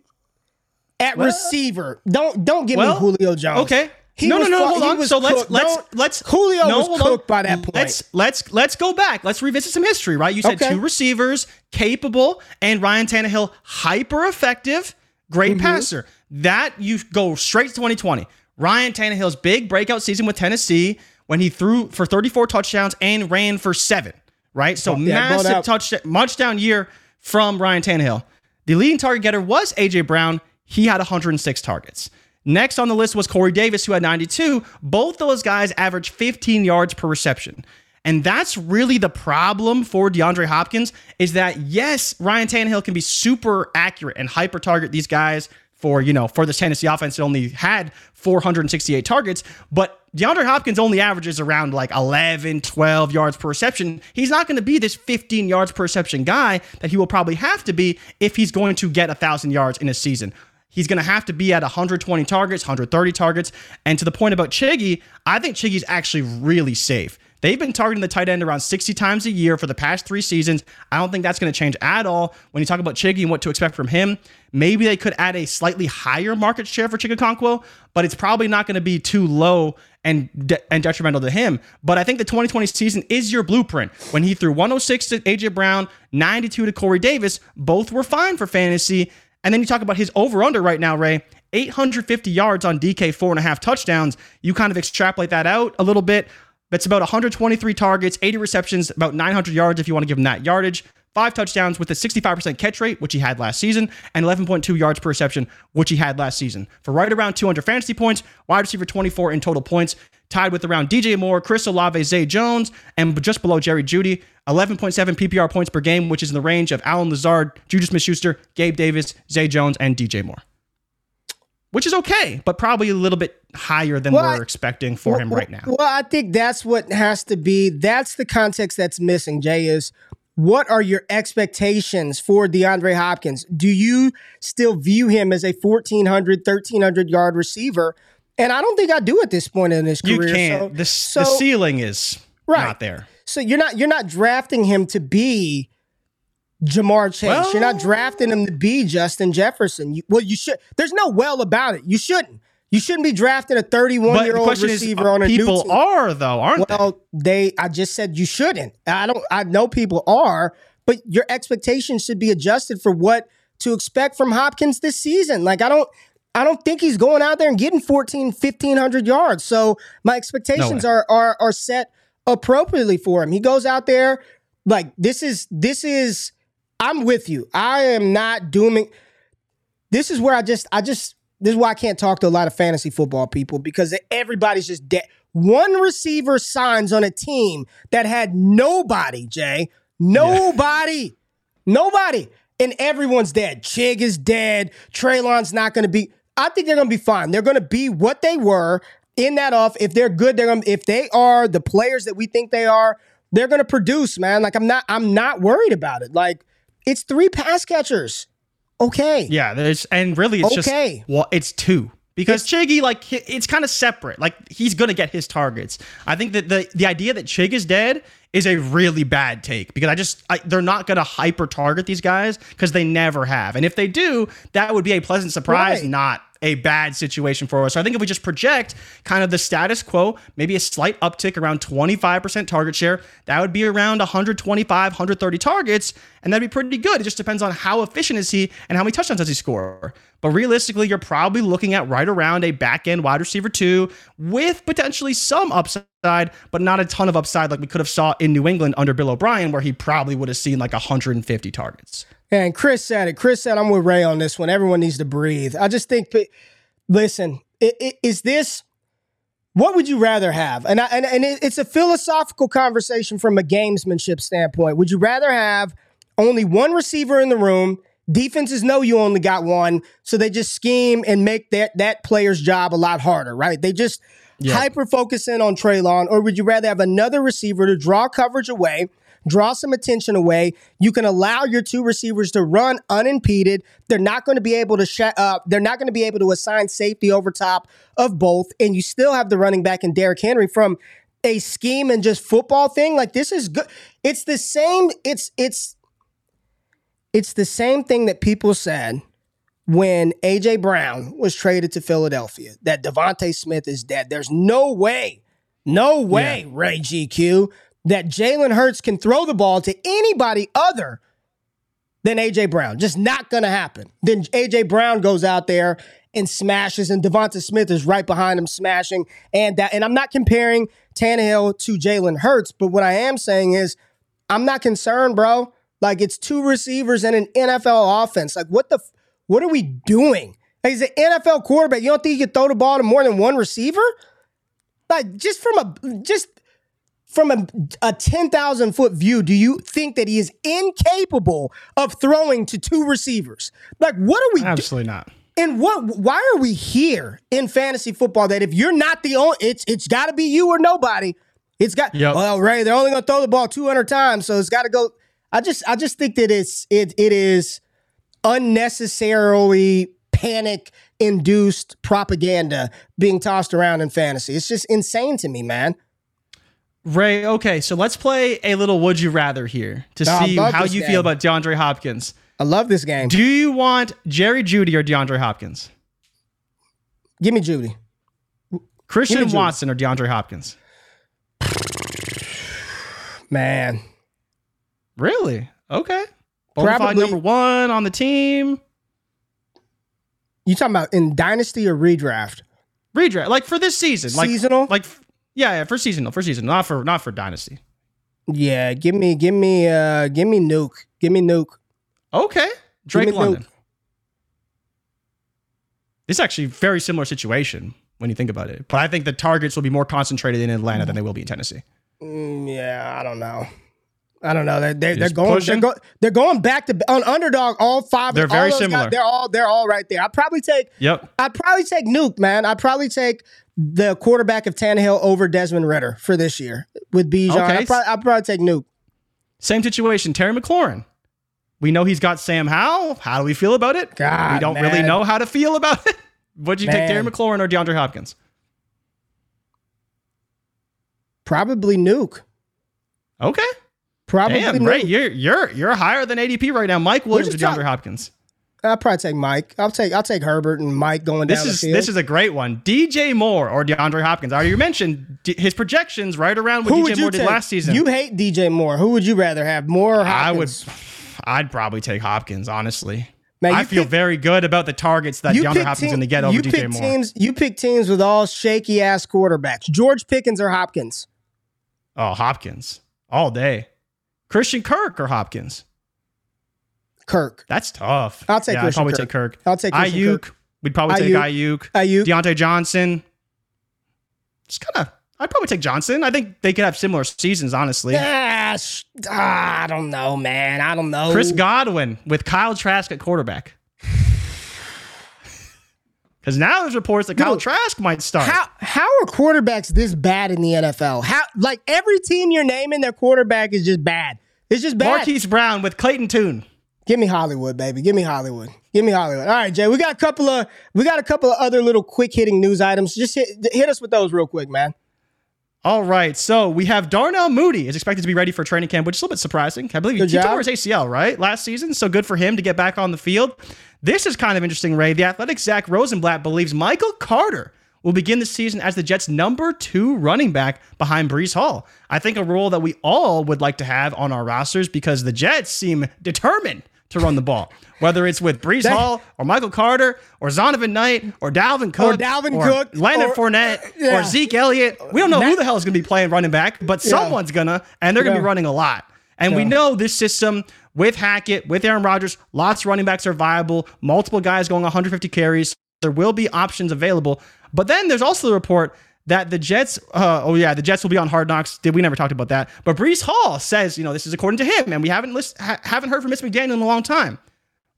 at well, receiver. Don't don't give well, me Julio Jones. Okay. He no, no, no, hold on. So let's, let's, let's, Julio no, was cooked by that point. Let's, let's, let's go back. Let's revisit some history, right? You said okay. two receivers, capable, and Ryan Tannehill, hyper effective, great mm-hmm. passer. That you go straight to twenty twenty. Ryan Tannehill's big breakout season with Tennessee when he threw for thirty-four touchdowns and ran for seven, right? So oh, yeah, massive touchdown, touchdown year from Ryan Tannehill. The leading target getter was A J Brown. He had one hundred six targets. Next on the list was Corey Davis, who had ninety-two. Both those guys averaged fifteen yards per reception. And that's really the problem for DeAndre Hopkins, is that, yes, Ryan Tannehill can be super accurate and hyper-target these guys for, you know, for this Tennessee offense that only had four hundred sixty-eight targets. But DeAndre Hopkins only averages around like eleven, twelve yards per reception. He's not going to be this fifteen yards per reception guy that he will probably have to be if he's going to get one thousand yards in a season. He's going to have to be at one hundred twenty targets, one hundred thirty targets. And to the point about Chiggy, I think Chiggy's actually really safe. They've been targeting the tight end around sixty times a year for the past three seasons. I don't think that's going to change at all. When you talk about Chiggy and what to expect from him, maybe they could add a slightly higher market share for Chiggaconquo, but it's probably not going to be too low and de- and detrimental to him. But I think the twenty twenty season is your blueprint. When he threw one oh six to A J Brown, ninety-two to Corey Davis, both were fine for fantasy. And then you talk about his over-under right now, Ray, eight hundred fifty yards on D K, four and a half touchdowns. You kind of extrapolate that out a little bit. That's about one hundred twenty-three targets, eighty receptions, about nine hundred yards if you want to give him that yardage. Five touchdowns with a sixty-five percent catch rate, which he had last season, and eleven point two yards per reception, which he had last season. For right around two hundred fantasy points, wide receiver twenty-four in total points, tied with around D J Moore, Chris Olave, Zay Jones, and just below Jerry Jeudy. eleven point seven P P R points per game, which is in the range of Allen Lazard, Juju Smith-Schuster, Gabe Davis, Zay Jones, and D J Moore. Which is okay, but probably a little bit higher than well, we're I, expecting for well, him right now. Well, I think that's what has to be. That's the context that's missing, Jay, is what are your expectations for DeAndre Hopkins? Do you still view him as a fourteen hundred, thirteen hundred-yard receiver? And I don't think I do at this point in his career. You can't. So, the, so, the ceiling is right. not there. So you're not you're not drafting him to be Jamar Chase. Well, you're not drafting him to be Justin Jefferson. You, well, you should. There's no well about it. You shouldn't. You shouldn't be drafting a thirty-one-year-old receiver is, on a new team. People are, though, aren't well, they? Well, they. I just said you shouldn't. I don't. I know people are, but your expectations should be adjusted for what to expect from Hopkins this season. Like I don't. I don't think he's going out there and getting fourteen, fifteen hundred yards. So my expectations no are are are set appropriately for him. He goes out there like this is this is. I'm with you. I am not dooming. This is where I just, I just, this is why I can't talk to a lot of fantasy football people because everybody's just dead. One receiver signs on a team that had nobody, Jay. Nobody. Yeah. Nobody. And everyone's dead. Chig is dead. Traylon's not going to be, I think they're going to be fine. They're going to be what they were in that off. If they're good, they're going to, if they are the players that we think they are, they're going to produce, man. Like I'm not, I'm not worried about it. Like, it's three pass catchers. Okay. Yeah, there's and really it's okay. just well, it's two. Because it's, Chiggy, like, it's kind of separate. Like, he's going to get his targets. I think that the, the idea that Chig is dead is a really bad take because I just, I, they're not going to hyper-target these guys because they never have. And if they do, that would be a pleasant surprise, right. not a bad situation for us. So I think if we just project kind of the status quo, maybe a slight uptick around twenty-five percent target share, that would be around one twenty-five, one thirty targets, and that'd be pretty good. It just depends on how efficient is he and how many touchdowns does he score. But realistically, you're probably looking at right around a back-end wide receiver two with potentially some upside, but not a ton of upside like we could have saw in New England under Bill O'Brien, where he probably would have seen like one hundred fifty targets. And Chris said it. Chris said, I'm with Ray on this one. Everyone needs to breathe. I just think, listen, is this, what would you rather have? And I, and, and it's a philosophical conversation from a gamesmanship standpoint. Would you rather have only one receiver in the room? Defenses know you only got one, so they just scheme and make that, that player's job a lot harder, right? They just yeah. hyper-focus in on Treylon. Or would you rather have another receiver to draw coverage away, draw some attention away? You can allow your two receivers to run unimpeded. They're not going to be able to sh- uh, they're not going to be able to assign safety over top of both, and you still have the running back in Derrick Henry from a scheme and just football thing. Like this is good. It's the same. It's it's it's the same thing that people said when A J Brown was traded to Philadelphia, that Devontae Smith is dead. There's no way, no way, yeah. Ray G Q. That Jalen Hurts can throw the ball to anybody other than A J Brown. Just not going to happen. Then A J Brown goes out there and smashes, and Devonta Smith is right behind him smashing. And that, and I'm not comparing Tannehill to Jalen Hurts, but what I am saying is I'm not concerned, bro. Like, it's two receivers and an N F L offense. Like, what the what are we doing? Like, he's an N F L quarterback. You don't think you can throw the ball to more than one receiver? Like, just from a – just – From a, a ten thousand foot view, do you think that he is incapable of throwing to two receivers? Like, what are we Absolutely do- not. And what? Why are we here in fantasy football that if you're not the only, it's it's got to be you or nobody. It's got, yep. well, Ray, they're only going to throw the ball two hundred times, so it's got to go. I just I just think that it's it it is unnecessarily panic-induced propaganda being tossed around in fantasy. It's just insane to me, man. Ray, okay, so let's play a little would you rather here to no, see how you game. feel about DeAndre Hopkins. I love this game. Do you want Jerry Jeudy or DeAndre Hopkins? Give me Jeudy. Christian Give me Jeudy. Watson or DeAndre Hopkins? Man. Really? Okay. Bonafide number one on the team. You talking about in dynasty or redraft? Redraft. Like for this season. Like, seasonal? Like, yeah, yeah, for seasonal, for seasonal, not for not for dynasty. Yeah, give me, give me, uh, give me Nuke. Give me Nuke. Okay. Drake London. Nuke. It's actually a very similar situation when you think about it. But I think the targets will be more concentrated in Atlanta than they will be in Tennessee. Mm, yeah, I don't know. I don't know. They're, they're, they're going. They're, go, they're going back to on Underdog. All five. They're all very similar. Guys, they're all. They're all right there. I probably take. Yep. I'd probably take Nuke, man. I'd probably take the quarterback of Tannehill over Desmond Ridder for this year with Bijan. Okay. I'd, probably, I'd probably take Nuke. Same situation. Terry McLaurin. We know he's got Sam Howell. How do we feel about it? God, we don't man. really know how to feel about it. Would you man. take Terry McLaurin or DeAndre Hopkins? Probably Nuke. Okay. Probably Damn, right. You're you're you're higher than A D P right now. Mike Williams or DeAndre Hopkins? I'll probably take Mike. I'll take I'll take Herbert and Mike going this down is, the field. This is a great one. D J Moore or DeAndre Hopkins? I already mentioned D- his projections right around what Who D J Moore did take? last season. You hate D J Moore. Who would you rather have, Moore or Hopkins? I would. I'd probably take Hopkins, honestly. Man, I feel pick, very good about the targets that DeAndre Hopkins is going to get over D J Moore. Teams, you pick teams with all shaky-ass quarterbacks. George Pickens or Hopkins? Oh, Hopkins. All day. Christian Kirk or Hopkins? Kirk. That's tough. I'll take yeah, Christian I'd probably Kirk. take Kirk. I'll take Christian Ayuk. Kirk. We'd probably take Ayuk. Ayuk. Diontae Johnson. Just kind of, I'd probably take Johnson. I think they could have similar seasons, honestly. Yeah, sh- ah, I don't know, man. I don't know. Chris Godwin with Kyle Trask at quarterback. Because now there's reports that Dude, Kyle Trask might start. How how are quarterbacks this bad in the N F L? How like every team you're naming, their quarterback is just bad. It's just bad. Marquise Brown with Clayton Tune. Give me Hollywood, baby. Give me Hollywood. Give me Hollywood. All right, Jay. We got a couple of we got a couple of other little quick hitting news items. Just hit hit us with those real quick, man. All right. So we have Darnell Mooney is expected to be ready for training camp, which is a little bit surprising. I believe he, he tore his A C L, right? Last season. So good for him to get back on the field. This is kind of interesting, Ray. The Athletic's Zach Rosenblatt believes Michael Carter will begin the season as the Jets' number two running back behind Breece Hall. I think a role that we all would like to have on our rosters because the Jets seem determined to run the ball, whether it's with Breece that, Hall or Michael Carter or Zonovan Knight or Dalvin Cook or, Dalvin or Cook, Leonard or, Fournette uh, yeah. or Zeke Elliott. We don't know that, who the hell is going to be playing running back, but yeah. someone's going to, and they're going to yeah. be running a lot. And yeah. we know this system with Hackett, with Aaron Rodgers, lots of running backs are viable, multiple guys going one hundred fifty carries. There will be options available. But then there's also the report that the Jets, uh, oh yeah, the Jets will be on Hard Knocks. Did we never talked about that? But Breece Hall says, you know, this is according to him, and we haven't list, ha- haven't heard from Miss McDaniel in a long time.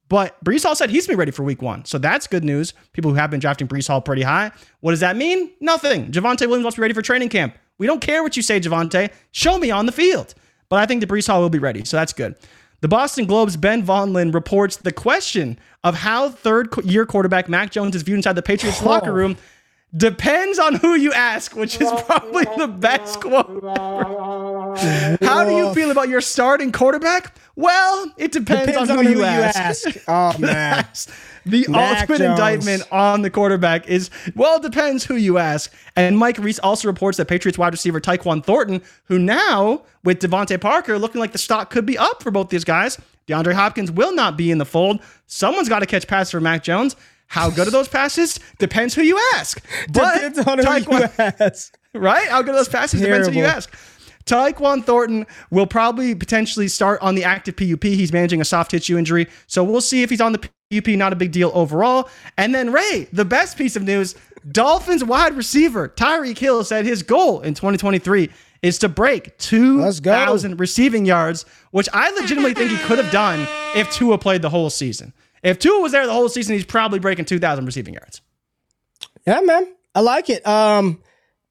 But Breece Hall said he's been ready for week one. So that's good news. People who have been drafting Breece Hall pretty high. What does that mean? Nothing. Javonte Williams wants to be ready for training camp. We don't care what you say, Javonte. Show me on the field. But I think the Breece Hall will be ready, so that's good. The Boston Globe's Ben Vonlin reports the question of how third-year quarterback Mac Jones is viewed inside the Patriots oh. locker room depends on who you ask, which is probably the best quote ever. How do you feel about your starting quarterback? Well, it depends, depends on, on who, who you ask. You ask. Oh, man. The Mac ultimate Jones. indictment on the quarterback is, well, it depends who you ask. And Mike Reese also reports that Patriots wide receiver Tyquan Thornton, who now, with Devontae Parker, looking like the stock could be up for both these guys, DeAndre Hopkins will not be in the fold. Someone's got to catch passes for Mac Jones. How good are those passes? Depends who you ask. But depends on Tyquan, who you ask. Right? How good are those passes? Terrible. Depends who you ask. Tyquan Thornton will probably potentially start on the active P U P. He's managing a soft tissue injury. So we'll see if he's on the P U P. Not a big deal overall. And then, Ray, the best piece of news, Dolphins wide receiver Tyreek Hill said his goal in twenty twenty-three is to break two thousand receiving yards, which I legitimately think he could have done if Tua played the whole season. If Tua was there the whole season, he's probably breaking two thousand receiving yards. Yeah, man. I like it. Um,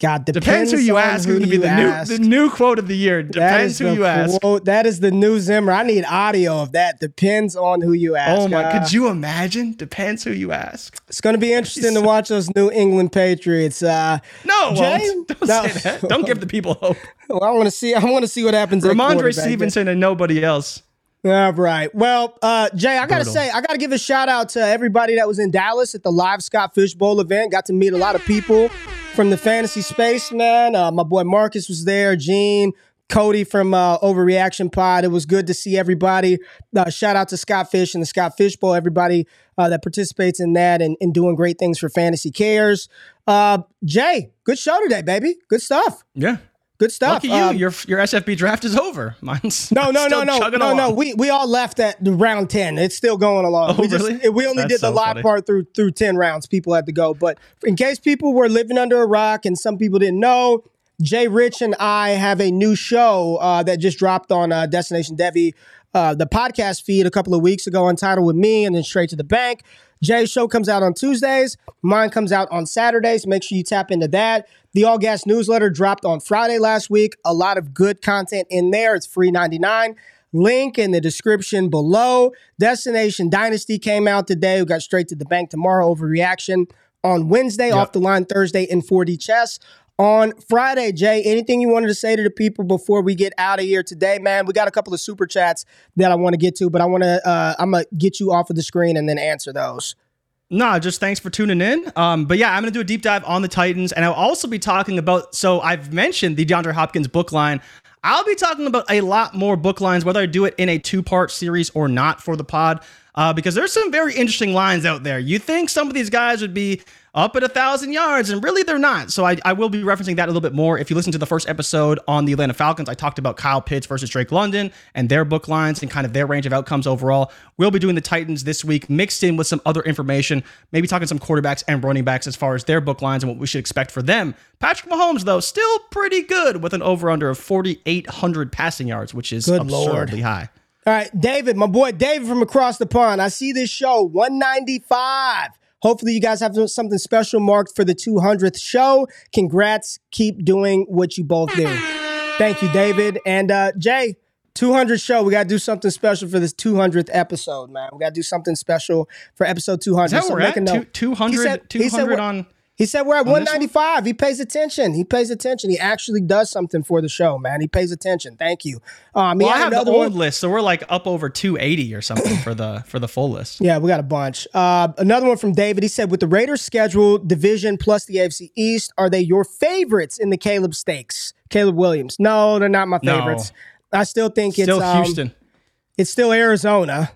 God, depends, depends who you ask is going to be the ask. new the new quote of the year. Depends who you ask. Quote, that is the new Zimmer. I need audio of that. Depends on who you ask. Oh my! Uh, could you imagine? Depends who you ask. It's going to be interesting to watch those New England Patriots. Uh, no, Jay, won't. don't no. say that. Don't give the people hope. Well, I want to see. I want to see what happens. Ramondre Stevenson and nobody else. All right. Well, uh, Jay, I got to say, I got to give a shout out to everybody that was in Dallas at the live Scott Fishbowl event. Got to meet a lot of people from the fantasy space, man. Uh, my boy Marcus was there. Gene, Cody from uh, Overreaction Pod. It was good to see everybody. Uh, shout out to Scott Fish and the Scott Fishbowl. Everybody uh, that participates in that and, and doing great things for Fantasy Cares. Uh, Jay, good show today, baby. Good stuff. Yeah. Good stuff. Lucky you. Um, your your S F B draft is over. Mine's no, no, still no, no, no, along. no. We we all left at the round ten. It's still going along. Oh, we just, really? We only That's did the so live funny. part through through ten rounds. People had to go. But in case people were living under a rock and some people didn't know, Jay Rich and I have a new show uh, that just dropped on uh, Destination Devi, uh, the podcast feed a couple of weeks ago, entitled "With Me," and then Straight to the Bank. Jay's show comes out on Tuesdays. Mine comes out on Saturdays. Make sure you tap into that. The All Gas newsletter dropped on Friday last week. A lot of good content in there. It's free ninety-nine. Link in the description below. Destination Dynasty came out today. We got Straight to the Bank tomorrow. Overreaction on Wednesday. Yep. Off the Line Thursday and four D Chess on Friday. Jay, anything you wanted to say to the people before we get out of here today, man? We got a couple of super chats that I want to get to, but I want to uh, I'm gonna get you off of the screen and then answer those. No, just thanks for tuning in. Um, but yeah, I'm going to do a deep dive on the Titans, and I'll also be talking about, so I've mentioned the DeAndre Hopkins book line. I'll be talking about a lot more book lines, whether I do it in a two-part series or not for the pod, uh, because there's some very interesting lines out there. You think some of these guys would be up at one thousand yards, and really they're not. So I, I will be referencing that a little bit more. If you listen to the first episode on the Atlanta Falcons, I talked about Kyle Pitts versus Drake London and their book lines and kind of their range of outcomes overall. We'll be doing the Titans this week, mixed in with some other information, maybe talking some quarterbacks and running backs as far as their book lines and what we should expect for them. Patrick Mahomes, though, still pretty good with an over-under of forty-eight hundred passing yards, which is good absurdly Lord. high. All right, David, my boy David from across the pond. I see this show, one ninety-five. Hopefully you guys have something special marked for the two hundredth show. Congrats. Keep doing what you both do. Thank you, David. And uh, Jay, two hundredth show. We got to do something special for this two hundredth episode, man. We got to do something special for episode two hundred. Is that so we're at? two hundred, he said, two hundred he said, on... He said we're at on one ninety-five. One? He pays attention. He pays attention. He actually does something for the show, man. He pays attention. Thank you. Um, well, I have the old one. list, so we're like up over two eighty or something for the for the full list. Yeah, we got a bunch. Uh, another one from David. He said, with the Raiders' schedule, division, plus the A F C East, are they your favorites in the Caleb Stakes? Caleb Williams. No, they're not my favorites. No. I still think still it's... Still Houston. Um, It's still Arizona.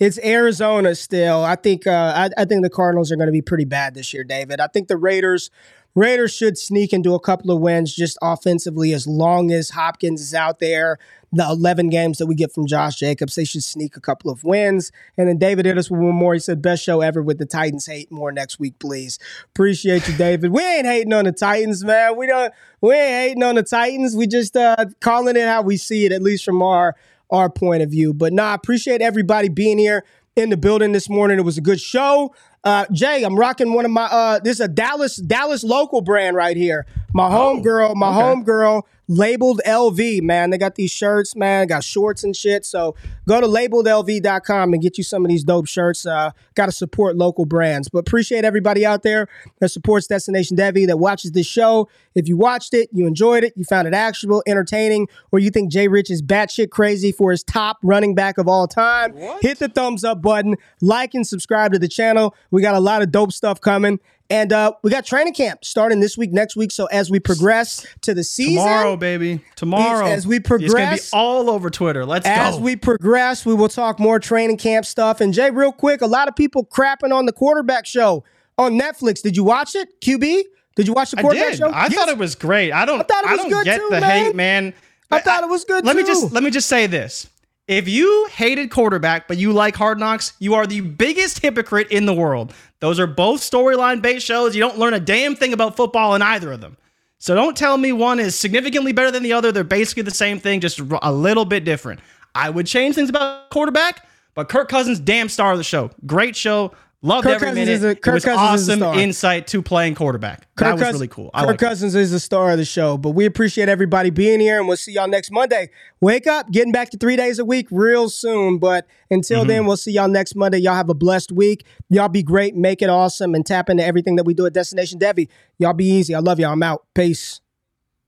It's Arizona still. I think uh, I, I think the Cardinals are going to be pretty bad this year, David. I think the Raiders Raiders should sneak into a couple of wins just offensively as long as Hopkins is out there. The eleven games that we get from Josh Jacobs, they should sneak a couple of wins. And then David hit us with one more. He said, best show ever with the Titans. Hate more next week, please. Appreciate you, David. We ain't hating on the Titans, man. We don't. We ain't hating on the Titans. We just uh, calling it how we see it, at least from our our point of view. But nah, I appreciate everybody being here in the building this morning. It was a good show. Uh, Jay, I'm rocking one of my, uh, this is a Dallas, Dallas local brand right here. My homegirl, my oh, okay. homegirl, Labeled L V, man. They got these shirts, man. Got shorts and shit. So go to labeled L V dot com and get you some of these dope shirts. Uh, got to support local brands. But appreciate everybody out there that supports Destination Devi, that watches this show. If you watched it, you enjoyed it, you found it actionable, entertaining, or you think Jay Rich is batshit crazy for his top running back of all time, what? hit the thumbs up button, like and subscribe to the channel. We got a lot of dope stuff coming. And uh, we got training camp starting this week, next week. So as we progress to the season. Tomorrow, baby. Tomorrow. As we progress. It's going to be all over Twitter. Let's as go. As we progress, we will talk more training camp stuff. And Jay, real quick, a lot of people crapping on the quarterback show on Netflix. Did you watch it, Q B? Did you watch the quarterback I did. show? I yes. thought it was great. I don't, I thought it was I don't good get too, the man. hate, man. I thought it was good, let too. Me just, let me just say this. If you hated quarterback, but you like Hard Knocks, you are the biggest hypocrite in the world. Those are both storyline-based shows. You don't learn a damn thing about football in either of them. So don't tell me one is significantly better than the other. They're basically the same thing, just a little bit different. I would change things about quarterback, but Kirk Cousins, damn star of the show. Great show. Loved Kirk every Cousins minute. Is a, Kirk it was Cousins awesome is a star. Insight to playing quarterback. Kirk that was Cousins, really cool. I Kirk Cousins it. is the star of the show, but we appreciate everybody being here, and we'll see y'all next Monday. Wake up, getting back to three days a week real soon, but until mm-hmm. then, we'll see y'all next Monday. Y'all have a blessed week. Y'all be great, make it awesome, and tap into everything that we do at Destination Debbie. Y'all be easy. I love y'all. I'm out. Peace.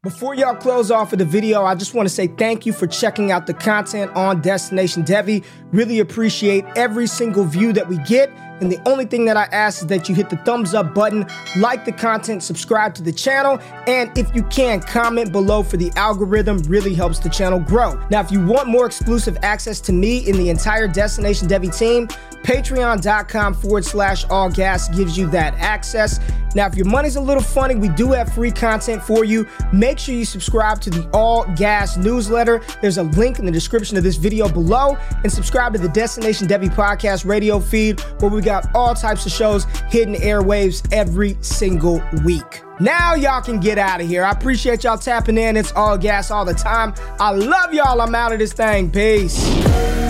Before y'all close off of the video, I just want to say thank you for checking out the content on Destination Devi. Really appreciate every single view that we get. And the only thing that I ask is that you hit the thumbs up button, like the content, subscribe to the channel, and if you can, comment below for the algorithm. Really helps the channel grow. Now, if you want more exclusive access to me and the entire Destination Devi team, patreon.com forward slash all gas gives you that access. Now, if your money's a little funny, we do have free content for you. Make sure you subscribe to the All Gas newsletter. There's a link in the description of this video below. And subscribe to the Destination Debbie podcast radio feed, where we got all types of shows hitting airwaves every single week. Now y'all can get out of here. I appreciate y'all tapping in. It's All Gas all the time. I love y'all. I'm out of this thing. Peace.